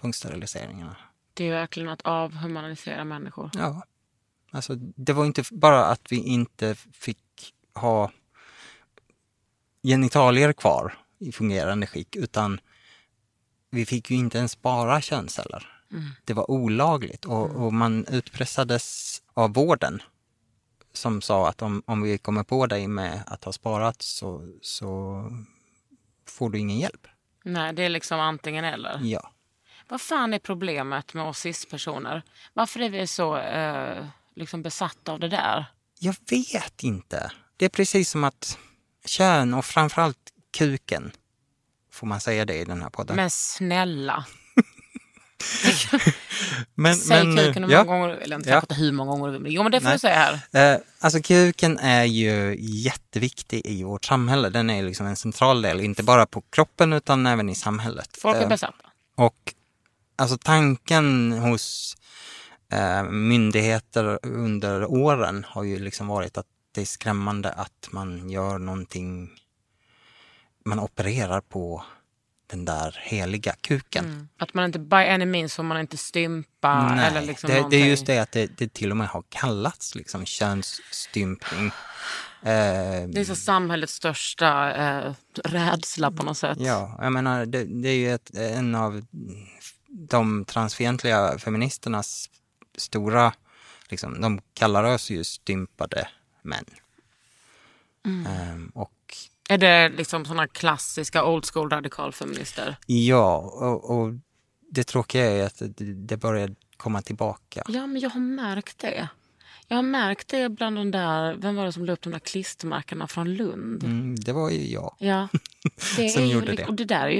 tvångssteriliseringarna. Det är ju verkligen att avhumanisera människor. Ja, alltså det var inte bara att vi inte fick ha genitalier kvar i fungerande skick, utan vi fick ju inte ens spara könsceller. Mm. Det var olagligt och man utpressades av vården som sa att om vi kommer på dig med att ha sparat så får du ingen hjälp. Nej, det är liksom antingen eller. Ja. Vad fan är problemet med oss cis-personer? Varför är vi så liksom besatta av det där? Jag vet inte. Det är precis som att kön och framförallt kuken, får man säga det i den här podden? Men snälla... men kuken hur många gånger, eller inte hur många gånger. Jo, men det får jag säga här. Alltså kuken är ju jätteviktig i vårt samhälle. Den är liksom en central del, inte bara på kroppen utan även i samhället. Folk är besatta. Och alltså tanken hos myndigheter under åren har ju liksom varit att det är skrämmande att man gör någonting, man opererar på den där heliga kuken. Mm. Att man inte, by any means, får man inte stympa. Nej, eller liksom det är just det att det till och med har kallats liksom könsstympning. Det är så samhällets största rädsla på något sätt. Ja, jag menar det är ju en av de transfientliga feministernas stora, liksom, de kallar oss ju stympade män. Mm. Och är det liksom sådana klassiska old school radikalfeminister? Ja, och det tråkiga är att det börjar komma tillbaka. Ja, men jag har märkt det. Jag har märkt det bland de där, vem var det som la upp de där klistermärkena från Lund? Mm, det var ju jag. Ja, det som gjorde det. Och det där är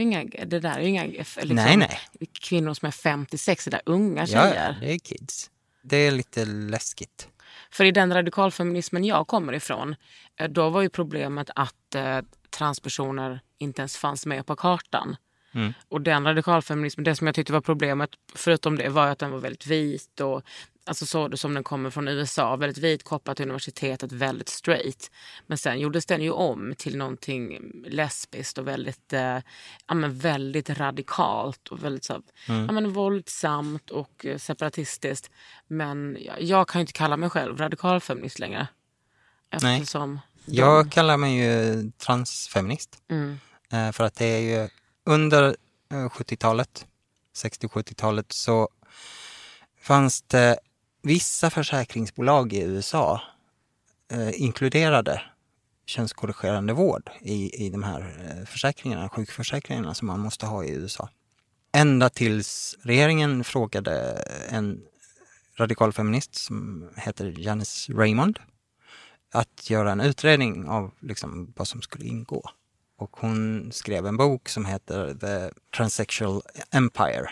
ju inga liksom, nej. Kvinnor som är 56, det där unga tjejer. Ja, det är kids. Det är lite läskigt. För i den radikalfeminismen jag kommer ifrån, då var ju problemet att transpersoner inte ens fanns med på kartan. Mm. Och den radikalfeminismen, det som jag tyckte var problemet, förutom det, var att den var väldigt vit och alltså så som den kommer från USA, väldigt vit kopplat till universitetet, väldigt straight. Men sen gjordes den ju om till någonting lesbiskt och väldigt, väldigt radikalt och väldigt så, våldsamt och separatistiskt. Men jag kan ju inte kalla mig själv radikalfeminist längre. Eftersom jag kallar mig ju transfeminist. Mm. För att det är ju under 70-talet, 60-70-talet så fanns det vissa försäkringsbolag i USA inkluderade könskorrigerande vård i de här försäkringarna, sjukförsäkringarna som man måste ha i USA. Ända tills regeringen frågade en radikal feminist som heter Janice Raymond att göra en utredning av liksom vad som skulle ingå. Och hon skrev en bok som heter The Transsexual Empire.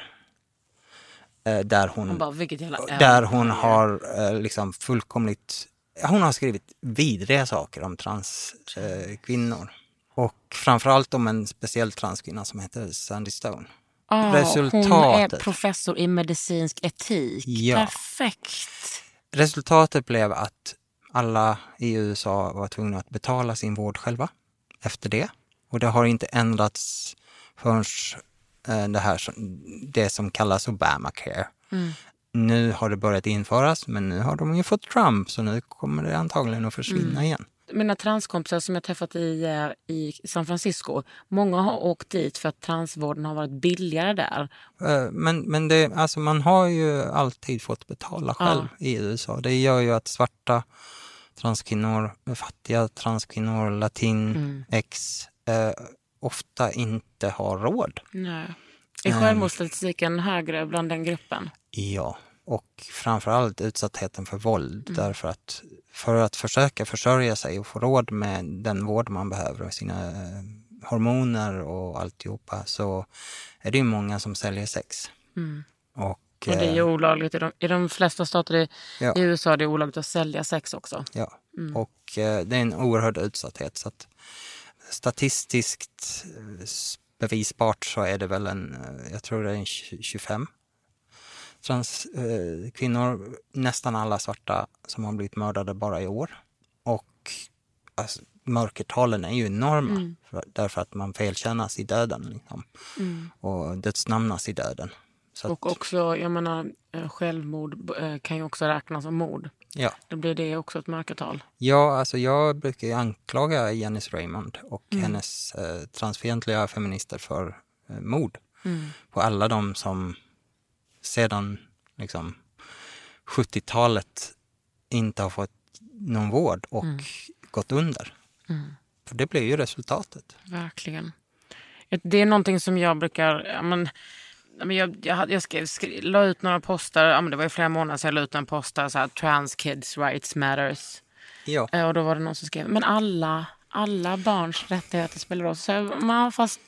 Hon har skrivit vidriga saker om transkvinnor. Och framförallt om en speciell transkvinna som heter Sandy Stone. Hon är professor i medicinsk etik. Ja. Perfekt. Resultatet blev att alla i USA var tvungna att betala sin vård själva efter det. Och det har inte ändrats förrän det som kallas Obamacare. Mm. Nu har det börjat införas, men nu har de ju fått Trump, så nu kommer det antagligen att försvinna igen. Mina transkompisar som jag träffat i San Francisco, många har åkt dit för att transvården har varit billigare där. Men det, alltså man har ju alltid fått betala själv i USA. Det gör ju att svarta transkvinnor, fattiga transkvinnor, ofta inte har råd. Nej. Är självmordsstatistiken högre bland den gruppen? Ja, och framförallt utsattheten för våld. Mm. Därför att för att försöka försörja sig och få råd med den vård man behöver och sina hormoner och alltihopa, så är det ju många som säljer sex. Mm. Och det är ju olagligt. I de flesta stater i USA är det olagligt att sälja sex också. Ja, och det är en oerhörd utsatthet. Så att statistiskt bevisbart så är det väl jag tror det är 25 transkvinnor, nästan alla svarta, som har blivit mördade bara i år. Och alltså, mörkertalen är ju enorma därför att man felkännas i döden liksom. Och dödsnamnas i döden. Så och också, jag menar, självmord kan ju också räknas som mord. Ja. Då blir det också ett mörkertal. Ja, alltså jag brukar ju anklaga Janice Raymond och hennes transfientliga feminister för mord på alla de som sedan liksom 70-talet inte har fått någon vård och gått under. För det blir ju resultatet. Verkligen. Det är någonting som jag brukar... Jag la ut några postar, det var ju flera månader sedan jag la ut en post där så här, trans kids rights matters. Ja. Och då var det någon som skrev, men alla barns rättigheter spelar roll. Så jag, fast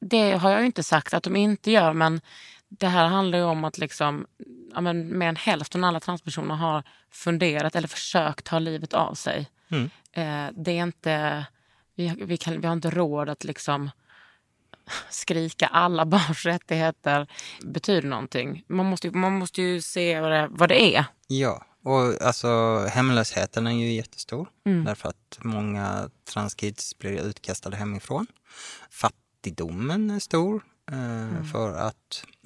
det har jag ju inte sagt att de inte gör, men det här handlar ju om att liksom, mer än hälften av alla transpersoner har funderat eller försökt ta livet av sig. Mm. Det är inte, vi har inte råd att liksom skrika alla barns rättigheter betyder någonting. Man måste ju se vad det är. Ja, och alltså hemlösheten är ju jättestor. Därför att många transkids blir utkastade hemifrån. Fattigdomen är stor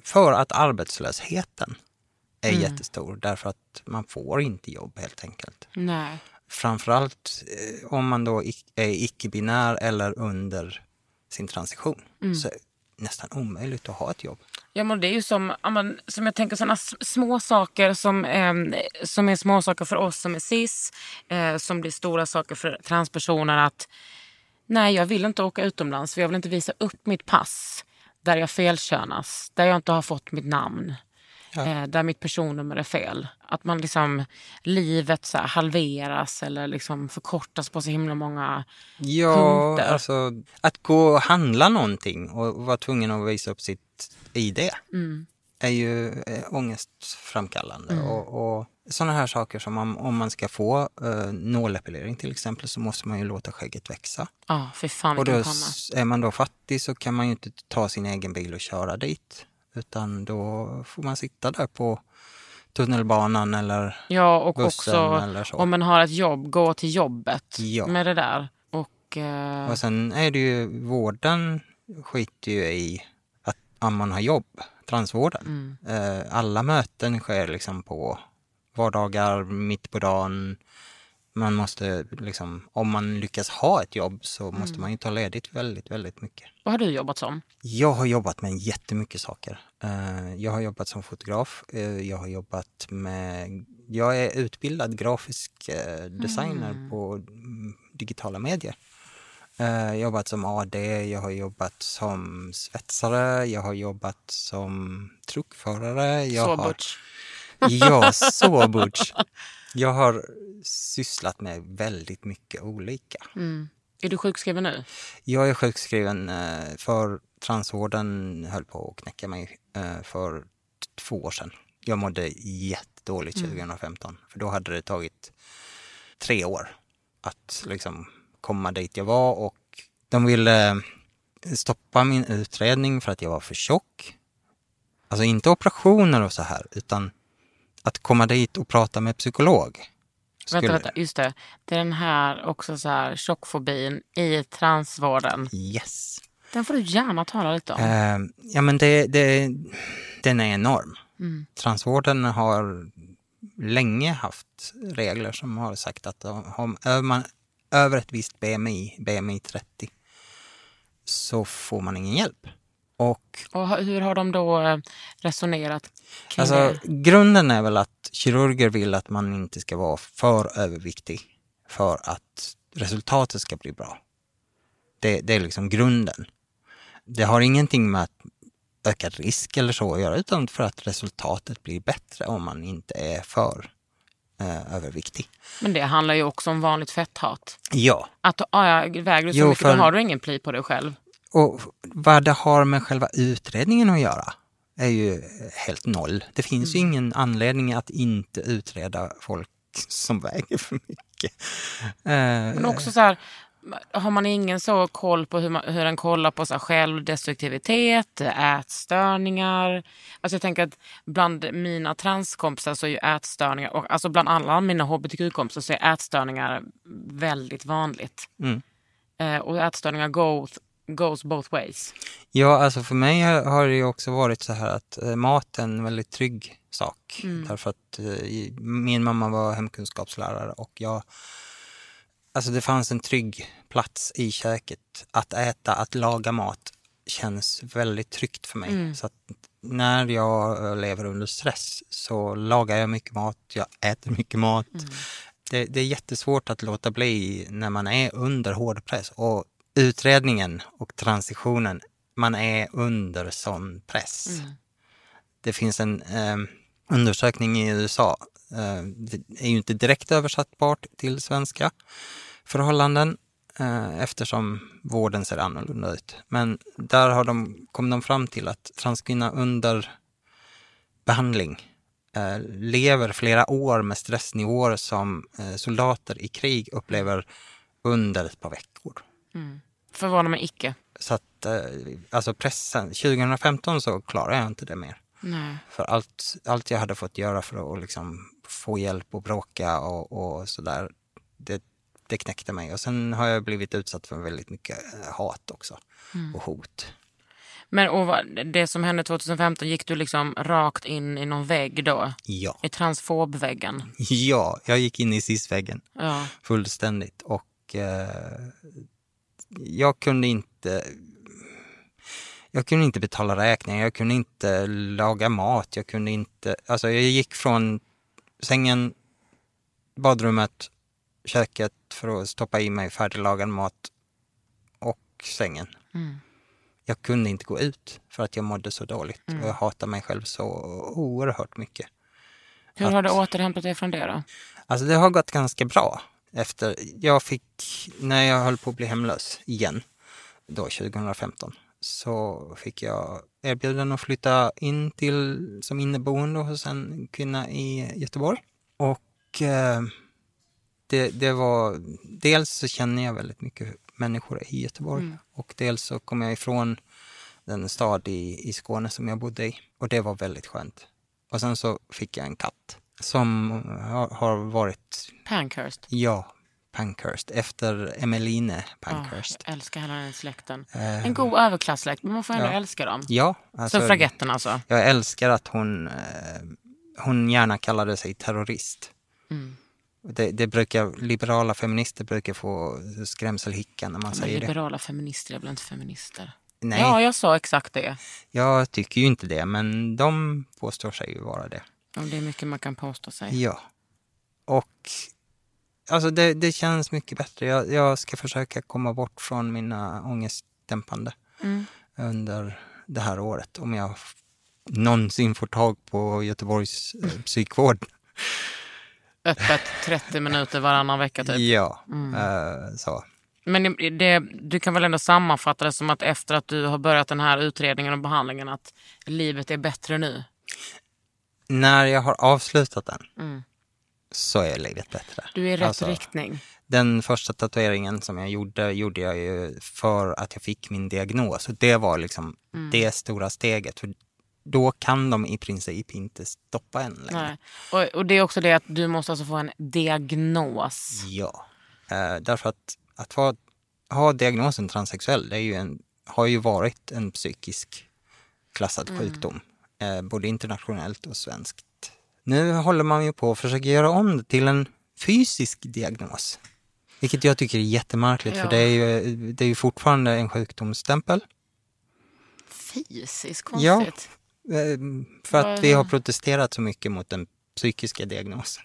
för att arbetslösheten är jättestor. Därför att man får inte jobb helt enkelt. Nej. Framförallt om man då är icke-binär eller under sin transition, så är det nästan omöjligt att ha ett jobb. Ja, men det är ju som jag tänker, sådana små saker som är små saker för oss som är cis, som blir stora saker för transpersoner, att nej, jag vill inte åka utomlands för jag vill inte visa upp mitt pass där jag felkönas, där jag inte har fått mitt namn, där mitt personnummer är fel. Att man liksom, livet så här halveras eller liksom förkortas på så himla många punkter. Ja, alltså att gå och handla någonting och vara tvungen att visa upp sitt ID är ju ångestframkallande. Och sådana här saker som om man ska få nålepilering till exempel, så måste man ju låta skägget växa. Ja, för fan. Och då är man då fattig så kan man ju inte ta sin egen bil och köra dit. Utan då får man sitta där på tunnelbanan eller och bussen också, eller så. Om man har ett jobb, gå till jobbet med det där. Och sen är det ju, vården skiter ju i att man har jobb, transvården. Alla möten sker liksom på vardagar, mitt på dagen. Man måste liksom, om man lyckas ha ett jobb så måste man ju ta ledigt väldigt, väldigt mycket. Vad har du jobbat som? Jag har jobbat med jättemycket saker. Jag har jobbat som fotograf. Jag är utbildad grafisk designer på digitala medier. Jag har jobbat som AD, jag har jobbat som svetsare, jag har jobbat som truckförare. Såbutch. Jag har sysslat med väldigt mycket olika. Är du sjukskriven nu? Jag är sjukskriven för transvården höll på att knäcka mig för 2 år sedan. Jag mådde jättedåligt 2015. För då hade det tagit 3 år att liksom komma dit jag var. Och de ville stoppa min utredning för att jag var för tjock. Alltså inte operationer och så här, utan att komma dit och prata med psykolog. Vänta, just det. Det är den här också så här tjockfobin i transvården. Yes. Den får du gärna tala lite om. Den är enorm. Transvården har länge haft regler som har sagt att om man över ett visst BMI 30, så får man ingen hjälp. Och hur har de då resonerat? Alltså, grunden är väl att kirurger vill att man inte ska vara för överviktig för att resultatet ska bli bra. Det är liksom grunden. Det har ingenting med att ökad risk eller så att göra, utan för att resultatet blir bättre om man inte är för överviktig. Men det handlar ju också om vanligt fetthat. Ja. Att jag vägrar så mycket, då har du ingen pli på dig själv. Och vad det har med själva utredningen att göra är ju helt noll. Det finns ju ingen anledning att inte utreda folk som väger för mycket. Men också så här, har man ingen så koll på hur den kollar på sig själv, destruktivitet, ätstörningar. Alltså jag tänker att bland mina transkompisar så är ju ätstörningar, och alltså bland alla mina hbtq-kompisar så är ätstörningar väldigt vanligt. Mm. Och ätstörningar goes both ways. Ja, alltså för mig har det ju också varit så här att mat är en väldigt trygg sak. Mm. Därför att min mamma var hemkunskapslärare och jag... Alltså det fanns en trygg plats i köket. Att äta, att laga mat känns väldigt tryggt för mig. Mm. Så att när jag lever under stress så lagar jag mycket mat, jag äter mycket mat. Mm. Det är jättesvårt att låta bli när man är under hård press. Och utredningen och transitionen, man är under sån press. Mm. Det finns en undersökning i USA. Det är ju inte direkt översattbart till svenska förhållanden eftersom vården ser annorlunda ut. Men där kom de fram till att transkvinnor under behandling lever flera år med stressnivåer som soldater i krig upplever under ett par veckor. Mm. Förvånar mig icke. Så att alltså pressen, 2015 så klarar jag inte det mer. Nej. För allt jag hade fått göra för att liksom få hjälp och bråka och sådär, det knäckte mig. Och sen har jag blivit utsatt för väldigt mycket hat också och hot. Men det som hände 2015, gick du liksom rakt in i någon vägg då? Ja. I transfobväggen? Ja, jag gick in i cisväggen fullständigt. Och jag kunde inte betala räkningar, jag kunde inte laga mat, jag kunde inte... Alltså jag gick från sängen, badrummet, köket för att stoppa i mig färdiglagad mat och sängen. Mm. Jag kunde inte gå ut för att jag mådde så dåligt. Mm. Och jag hatade mig själv så oerhört mycket. Hur har du återhämtat dig från det då? Alltså det har gått ganska bra. När jag höll på att bli hemlös igen, då 2015... så fick jag erbjuden att flytta in som inneboende hos en kvinna i Göteborg. Och det var... Dels så känner jag väldigt mycket människor i Göteborg. Mm. Och dels så kom jag ifrån den stad i Skåne som jag bodde i. Och det var väldigt skönt. Och sen så fick jag en katt som har varit... Pankhurst? Ja, Pankhurst, efter Emmeline Pankhurst. Jag älskar hela den släkten. En god överklassläkt, men man får ändå älska dem. Ja. Alltså, suffragetten alltså. Jag älskar att hon gärna kallade sig terrorist. Mm. Det brukar, liberala feminister brukar få skrämselhicka när man säger liberala det. Liberala feminister är väl inte feminister? Nej. Ja, jag sa exakt det. Jag tycker ju inte det, men de påstår sig ju vara det. Ja, det är mycket man kan påstå sig. Ja. Och... Alltså det känns mycket bättre. Jag ska försöka komma bort från mina ångestdämpande under det här året. Om jag någonsin får tag på Göteborgs psykvård. Öppet 30 minuter varannan vecka typ. Ja, så. Men du kan väl ändå sammanfatta det som att efter att du har börjat den här utredningen och behandlingen att livet är bättre nu? När jag har avslutat den. Mm. Så är livet bättre. Du är i rätt riktning. Den första tatueringen som jag gjorde jag ju för att jag fick min diagnos. Och det var liksom det stora steget. För då kan de i princip inte stoppa en längre. Nej. Och det är också det att du måste alltså få en diagnos. Ja. Därför att ha diagnosen transsexuell, det är ju har ju varit en psykisk klassad sjukdom. Både internationellt och svenskt. Nu håller man ju på att försöka göra om det till en fysisk diagnos. Vilket jag tycker är jättemärkligt. Ja. För det är ju fortfarande en sjukdomsstämpel. Fysiskt? Konstigt. Ja, för att vi har protesterat så mycket mot den psykiska diagnosen.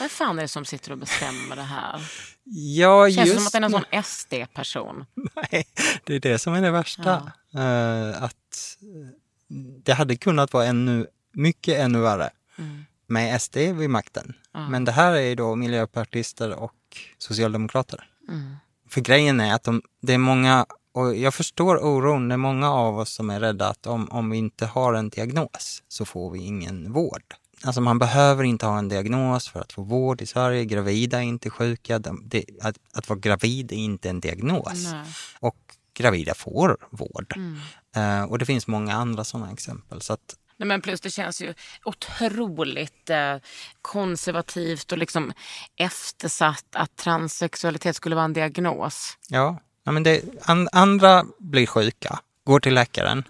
Vad fan är det som sitter och bestämmer det här? Ja, känns som att det är en sån SD-person. Nej, det är det som är det värsta. Att det hade kunnat vara ännu värre med SD vid makten. Mm. Men det här är ju då miljöpartister och socialdemokrater. Mm. För grejen är att det är många, och jag förstår oron, det är många av oss som är rädda att om vi inte har en diagnos så får vi ingen vård. Alltså man behöver inte ha en diagnos för att få vård i Sverige. Gravida är inte sjuka. Att vara gravid är inte en diagnos. Nej. Och gravida får vård. Mm. Och det finns många andra sådana exempel. Så att nej, men plus det känns ju otroligt konservativt och liksom eftersatt att transsexualitet skulle vara en diagnos. Ja, men andra blir sjuka, går till läkaren,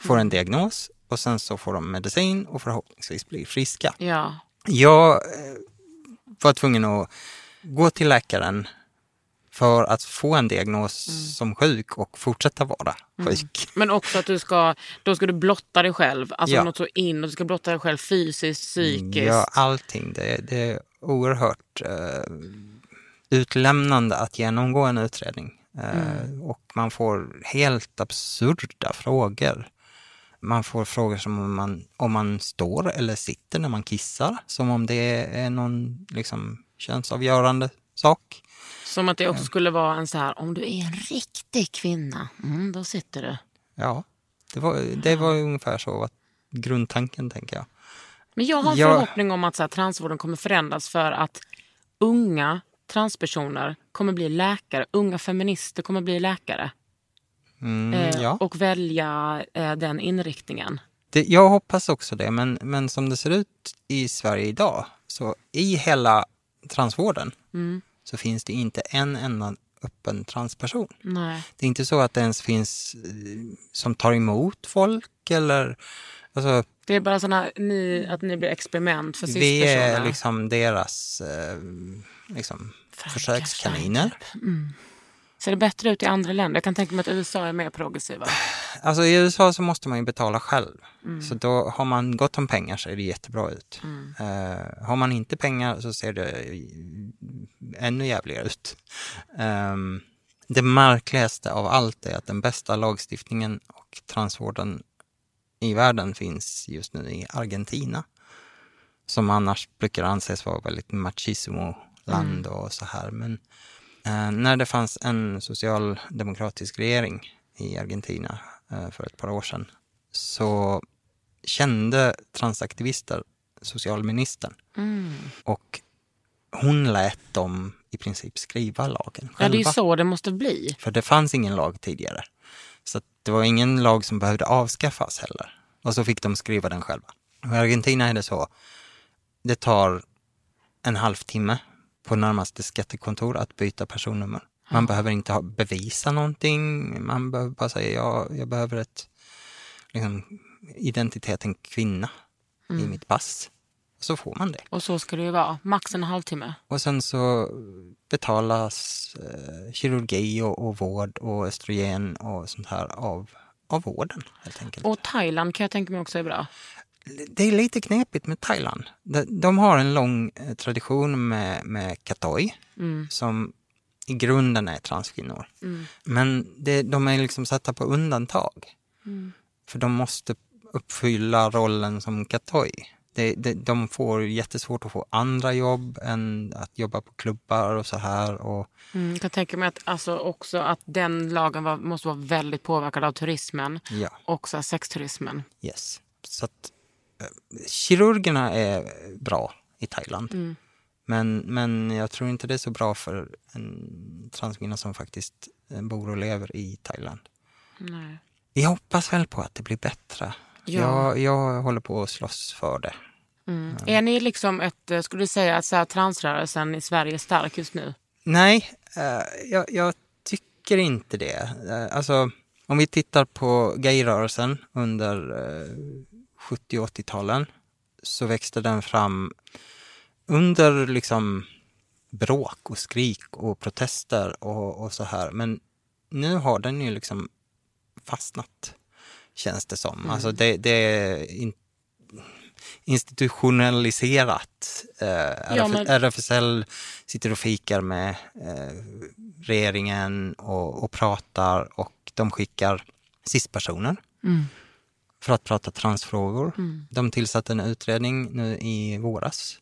får en diagnos och sen så får de medicin och förhoppningsvis blir friska. Ja. Jag var tvungen att gå till läkaren för att få en diagnos som sjuk och fortsätta vara sjuk. Men också att då ska du blotta dig själv. Alltså något så in och du ska blotta dig själv fysiskt, psykiskt. Ja, allting. Det är oerhört utlämnande att genomgå en utredning. Och man får helt absurda frågor. Man får frågor som om man står eller sitter när man kissar. Som om det är någon liksom könsavgörande sak. Som att det också skulle vara en så här, om du är en riktig kvinna, då sitter du. Ja, det var ungefär så att grundtanken, tänker jag. Men jag har en förhoppning om att så här, transvården kommer förändras för att unga transpersoner kommer bli läkare. Unga feminister kommer bli läkare. Och välja den inriktningen. Jag hoppas också det, men som det ser ut i Sverige idag, så i hela transvården så finns det inte en enda öppen transperson. Nej. Det är inte så att det ens finns som tar emot folk eller alltså, det är bara såna att ni blir experiment för cis-personer. Vi är liksom deras försökskaniner. Ser det bättre ut i andra länder? Jag kan tänka mig att USA är mer progressiva. Alltså i USA så måste man ju betala själv. Så då har man gott om pengar så är det jättebra ut. Har man inte pengar så ser det ännu jävligare ut. Det märkligaste av allt är att den bästa lagstiftningen och transvården i världen finns just nu i Argentina. Som annars brukar anses vara väldigt machismo-land och så här. Men när det fanns en socialdemokratisk regering i Argentina för ett par år sedan så kände transaktivister socialministern. Och hon lät dem i princip skriva lagen själva. Ja, det är ju så det måste bli. För det fanns ingen lag tidigare. Så det var ingen lag som behövde avskaffas heller. Och så fick de skriva den själva. Och i Argentina är det så. Det tar en halvtimme på närmaste skattekontor att byta personnummer. Man behöver inte bevisa någonting. Man behöver bara säga jag behöver identiteten kvinna i mitt pass. Så får man det. Och så ska det ju vara. Max en halvtimme. Och sen så betalas kirurgi och vård och östrogen och sånt här av vården helt enkelt. Och Thailand kan jag tänka mig också är bra. Det är lite knepigt med Thailand. De har en lång tradition med katoi som i grunden är transkvinnor. Men de är liksom satta på undantag. För de måste uppfylla rollen som katoi. De får jättesvårt att få andra jobb än att jobba på klubbar och så här. Jag kan tänka mig att, alltså också att den lagen måste vara väldigt påverkad av turismen. Ja. Och så sexturismen. Yes. Så att kirurgerna är bra i Thailand. Men jag tror inte det är så bra för en transkvinna som faktiskt bor och lever i Thailand. Nej. Vi hoppas väl på att det blir bättre. Ja. Jag håller på att slåss för det. Är ni liksom skulle du säga att så här, transrörelsen i Sverige är stark just nu? Nej, jag tycker inte det. Alltså, om vi tittar på gayrörelsen under 70- och 80-talen så växte den fram under liksom bråk och skrik och protester och så här. Men nu har den ju liksom fastnat, känns det som. Alltså det är institutionaliserat. RFSL sitter och fikar med regeringen och pratar och de skickar cis-personer. för att prata transfrågor. Mm. De tillsatte en utredning nu i våras.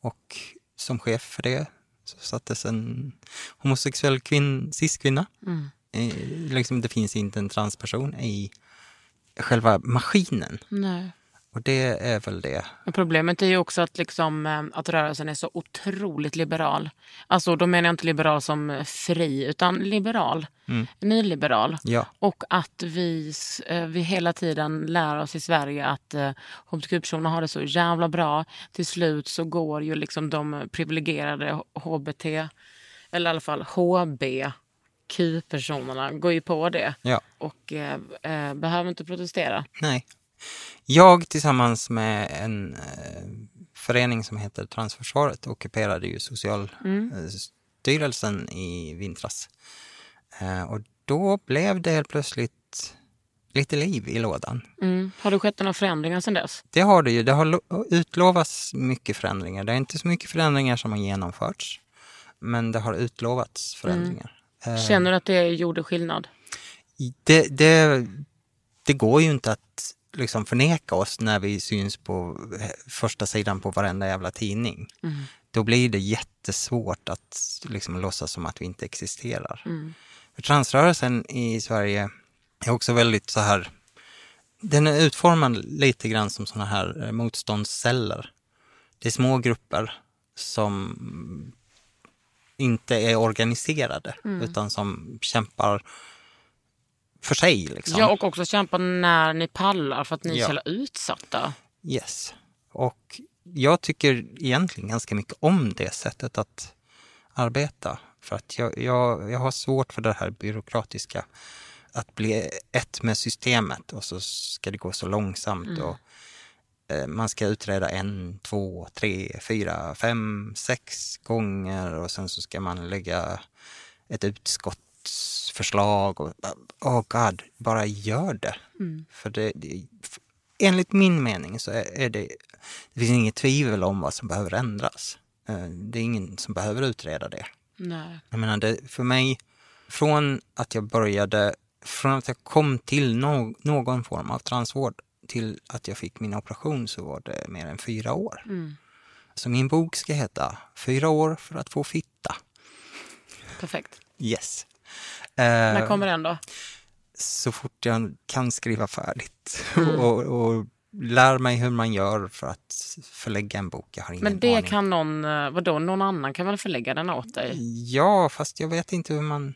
Och som chef för det så sattes en homosexuell cis-kvinna. Mm. Liksom, det finns inte en transperson i själva maskinen. Nej. Och det är väl det. Men problemet är ju också att, liksom, att rörelsen är så otroligt liberal. Alltså då menar jag inte liberal som fri, utan liberal. Mm. Nyliberal. Ja. Och att vi hela tiden lär oss i Sverige att hbtq-personer har det så jävla bra. Till slut så går ju liksom de privilegierade HBT, eller i alla fall HBQ-personerna, går ju på det. Ja. Och behöver inte protestera. Nej. Jag tillsammans med en förening som heter Transförsvaret ockuperade ju Socialstyrelsen i vintras. Och då blev det helt plötsligt lite liv i lådan. Mm. Har det skett några förändringar sedan dess? Det har det ju. Det har utlovats mycket förändringar. Det är inte så mycket förändringar som har genomförts. Men det har utlovats förändringar. Mm. Känner du att det gjorde skillnad? Det går ju inte att liksom förneka oss när vi syns på första sidan på varenda jävla tidning. Mm. Då blir det jättesvårt att liksom låtsas som att vi inte existerar. Mm. För transrörelsen i Sverige är också väldigt så här, den är utformad lite grann som såna här motståndsceller. Det är små grupper som inte är organiserade, utan som kämpar för sig, liksom. Ja, och också kämpa när ni pallar för att ni är så utsatta. Yes. Och jag tycker egentligen ganska mycket om det sättet att arbeta. För att jag har svårt för det här byråkratiska. Att bli ett med systemet och så ska det gå så långsamt. Mm. Och man ska utreda 1, 2, 3, 4, 5, 6 gånger. Och sen så ska man lägga ett utskott. Förslag och bara gör det. Mm. För enligt min mening så är det finns inget tvivel om vad som behöver ändras. Det är ingen som behöver utreda det. Nej. Jag menar, det, för mig, från att jag kom till någon form av transvård till att jag fick min operation, så var det mer än 4 år. Mm. Så min bok ska heta 4 år för att få fitta. Perfekt. Yes. När kommer den då? Så fort jag kan skriva färdigt och lär mig hur man gör för att förlägga en bok. Jag har ingen aning. Men det aning. Kan någon annan kan väl förlägga den åt dig? Ja, fast jag vet inte hur man...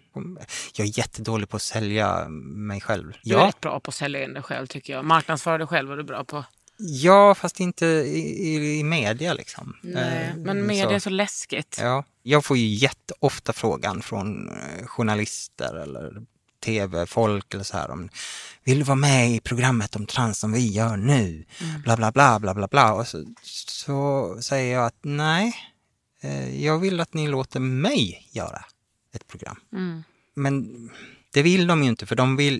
Jag är jättedålig på att sälja mig själv. Du är rätt bra på att sälja in dig själv, tycker jag. Marknadsföra dig själv är du bra på. Ja, fast inte i media liksom. Nej, men media är så läskigt. Ja, jag får ju jätteofta frågan från journalister eller tv-folk eller så här om, vill du vara med i programmet om trans som vi gör nu? Bla bla bla bla bla bla. Och så säger jag att nej, jag vill att ni låter mig göra ett program. Mm. Men det vill de ju inte, för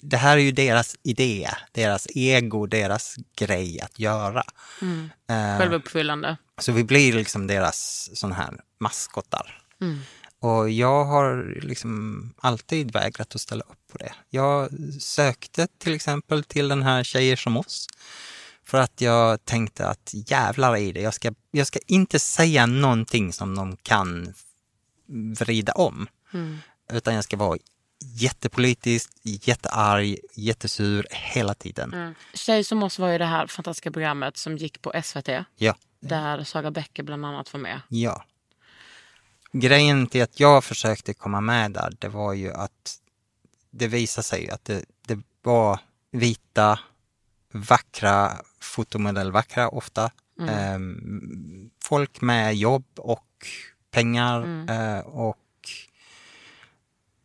det här är ju deras idé, deras ego, deras grej att göra. Mm. Självuppfyllande. Så vi blir liksom deras sån här maskottar. Mm. Och jag har liksom alltid vägrat att ställa upp på det. Jag sökte till exempel till den här Tjejer som oss. För att jag tänkte att jävlar i det, jag ska inte säga någonting som de kan vrida om. Mm. Utan jag ska vara jättepolitiskt, jättearg, jättesur hela tiden. Mm. Tjej som oss var ju det här fantastiska programmet som gick på SVT. Ja. Där Saga Bäcke bland annat var med. Ja. Grejen till att jag försökte komma med där, det var ju att det visade sig att det var vita, vackra, fotomodellvackra ofta. Mm. Folk med jobb och pengar och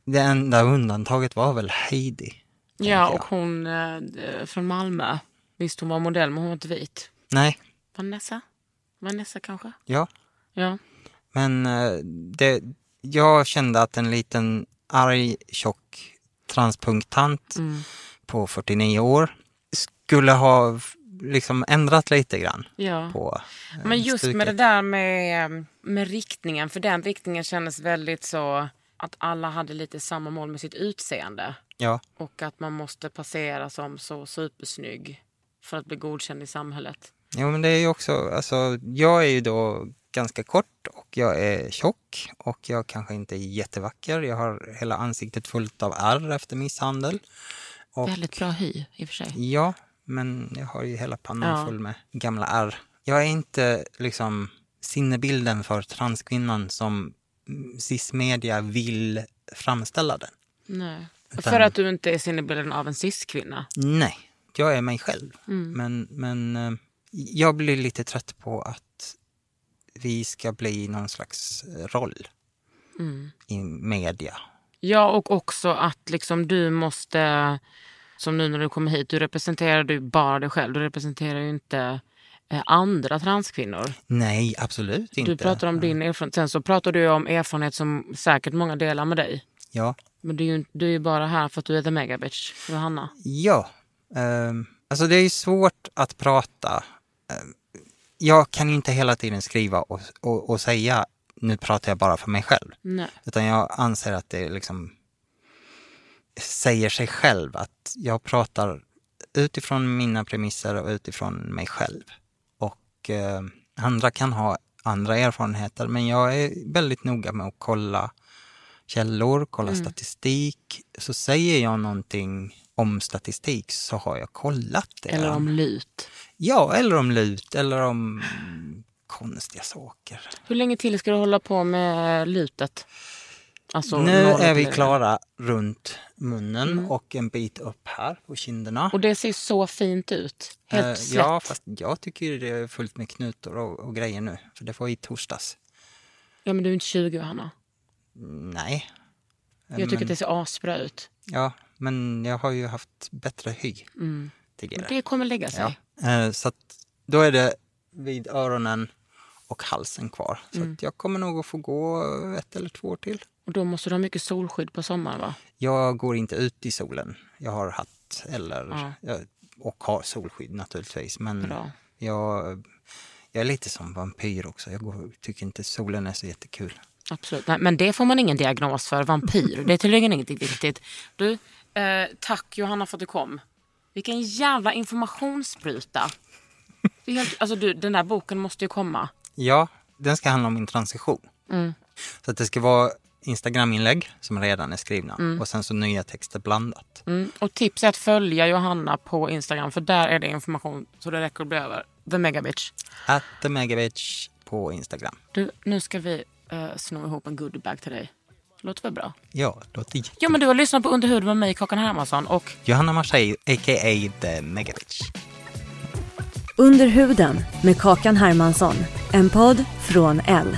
det enda undantaget var väl Heidi. Ja, och hon från Malmö. Visst, hon var modell, men hon var inte vit. Nej. Vanessa kanske? Ja. Men jag kände att en liten arg, tjock transpunktant på 49 år skulle ha liksom ändrat lite grann på men just stuket. Med det där med riktningen, för den riktningen kändes väldigt så... Att alla hade lite samma mål med sitt utseende. Ja. Och att man måste passera som så supersnygg för att bli godkänd i samhället. Jo, men det är ju också, alltså, jag är ju då ganska kort och jag är tjock och jag kanske inte är jättevacker. Jag har hela ansiktet fullt av ärr efter misshandel. Och, väldigt bra hy i och för sig. Ja, men jag har ju hela pannan full med gamla ärr. Jag är inte liksom sinnebilden för transkvinnan som cis-media vill framställa den. Nej. Utan, för att du inte är sinnebilden av en cis-kvinna? Nej, jag är mig själv. Mm. Men jag blir lite trött på att vi ska bli någon slags roll i media. Ja, och också att liksom du måste, som nu när du kommer hit, du representerar du bara dig själv. Du representerar ju inte andra transkvinnor. Nej, absolut inte. Du pratar om din erfarenhet. Sen så pratar du om erfarenhet som säkert många delar med dig. Ja. Men du är ju bara här för att du är The Megabitch, Johanna. Ja. Alltså det är ju svårt att prata. Jag kan ju inte hela tiden skriva och säga nu pratar jag bara för mig själv. Nej. Utan jag anser att det liksom säger sig själv att jag pratar utifrån mina premisser och utifrån mig själv. Och andra kan ha andra erfarenheter, men jag är väldigt noga med att kolla källor, kolla statistik. Så säger jag någonting om statistik så har jag kollat det. Eller om lut. Ja, eller om lut, eller om konstiga saker. Hur länge till ska du hålla på med lutet? Alltså, nu är vi klara runt munnen och en bit upp här på kinderna. Och det ser så fint ut. Helt slätt. Ja, fast jag tycker det är fullt med knutor och grejer nu. För det får i torsdags. Ja, men du är inte 20, Hanna. Nej. Jag tycker att det ser asbra ut. Ja, men jag har ju haft bättre hy tidigare. Det kommer lägga sig. Ja. Så att då är det vid öronen och halsen kvar. Så att jag kommer nog att få gå 1 eller 2 år till. Och då måste du ha mycket solskydd på sommaren, va? Jag går inte ut i solen. Jag har hatt eller och har solskydd naturligtvis. Men jag är lite som vampyr också. Tycker inte solen är så jättekul. Absolut. Nej, men det får man ingen diagnos för. Vampyr. Det är tydligen inget viktigt. Du, tack Johanna för att du kom. Vilken jävla informationsbryta. Det är helt, alltså du, den där boken måste ju komma. Ja, den ska handla om min transition. Så att det ska vara Instagram-inlägg som redan är skrivna och sen så nya texter blandat. Och tips är att följa Johanna på Instagram, för där är det information så det räcker att bli över. The Megabitch. At The Megabitch på Instagram. Du, nu ska vi sno ihop en goodiebag till dig. Låter väl bra? Ja, låter jättebra. Ja, men du har lyssnat på Underhuden med mig, Kakan Hermansson och Johanna Marseille, a.k.a. The Megabitch. Underhuden med Kakan Hermansson. En podd från L.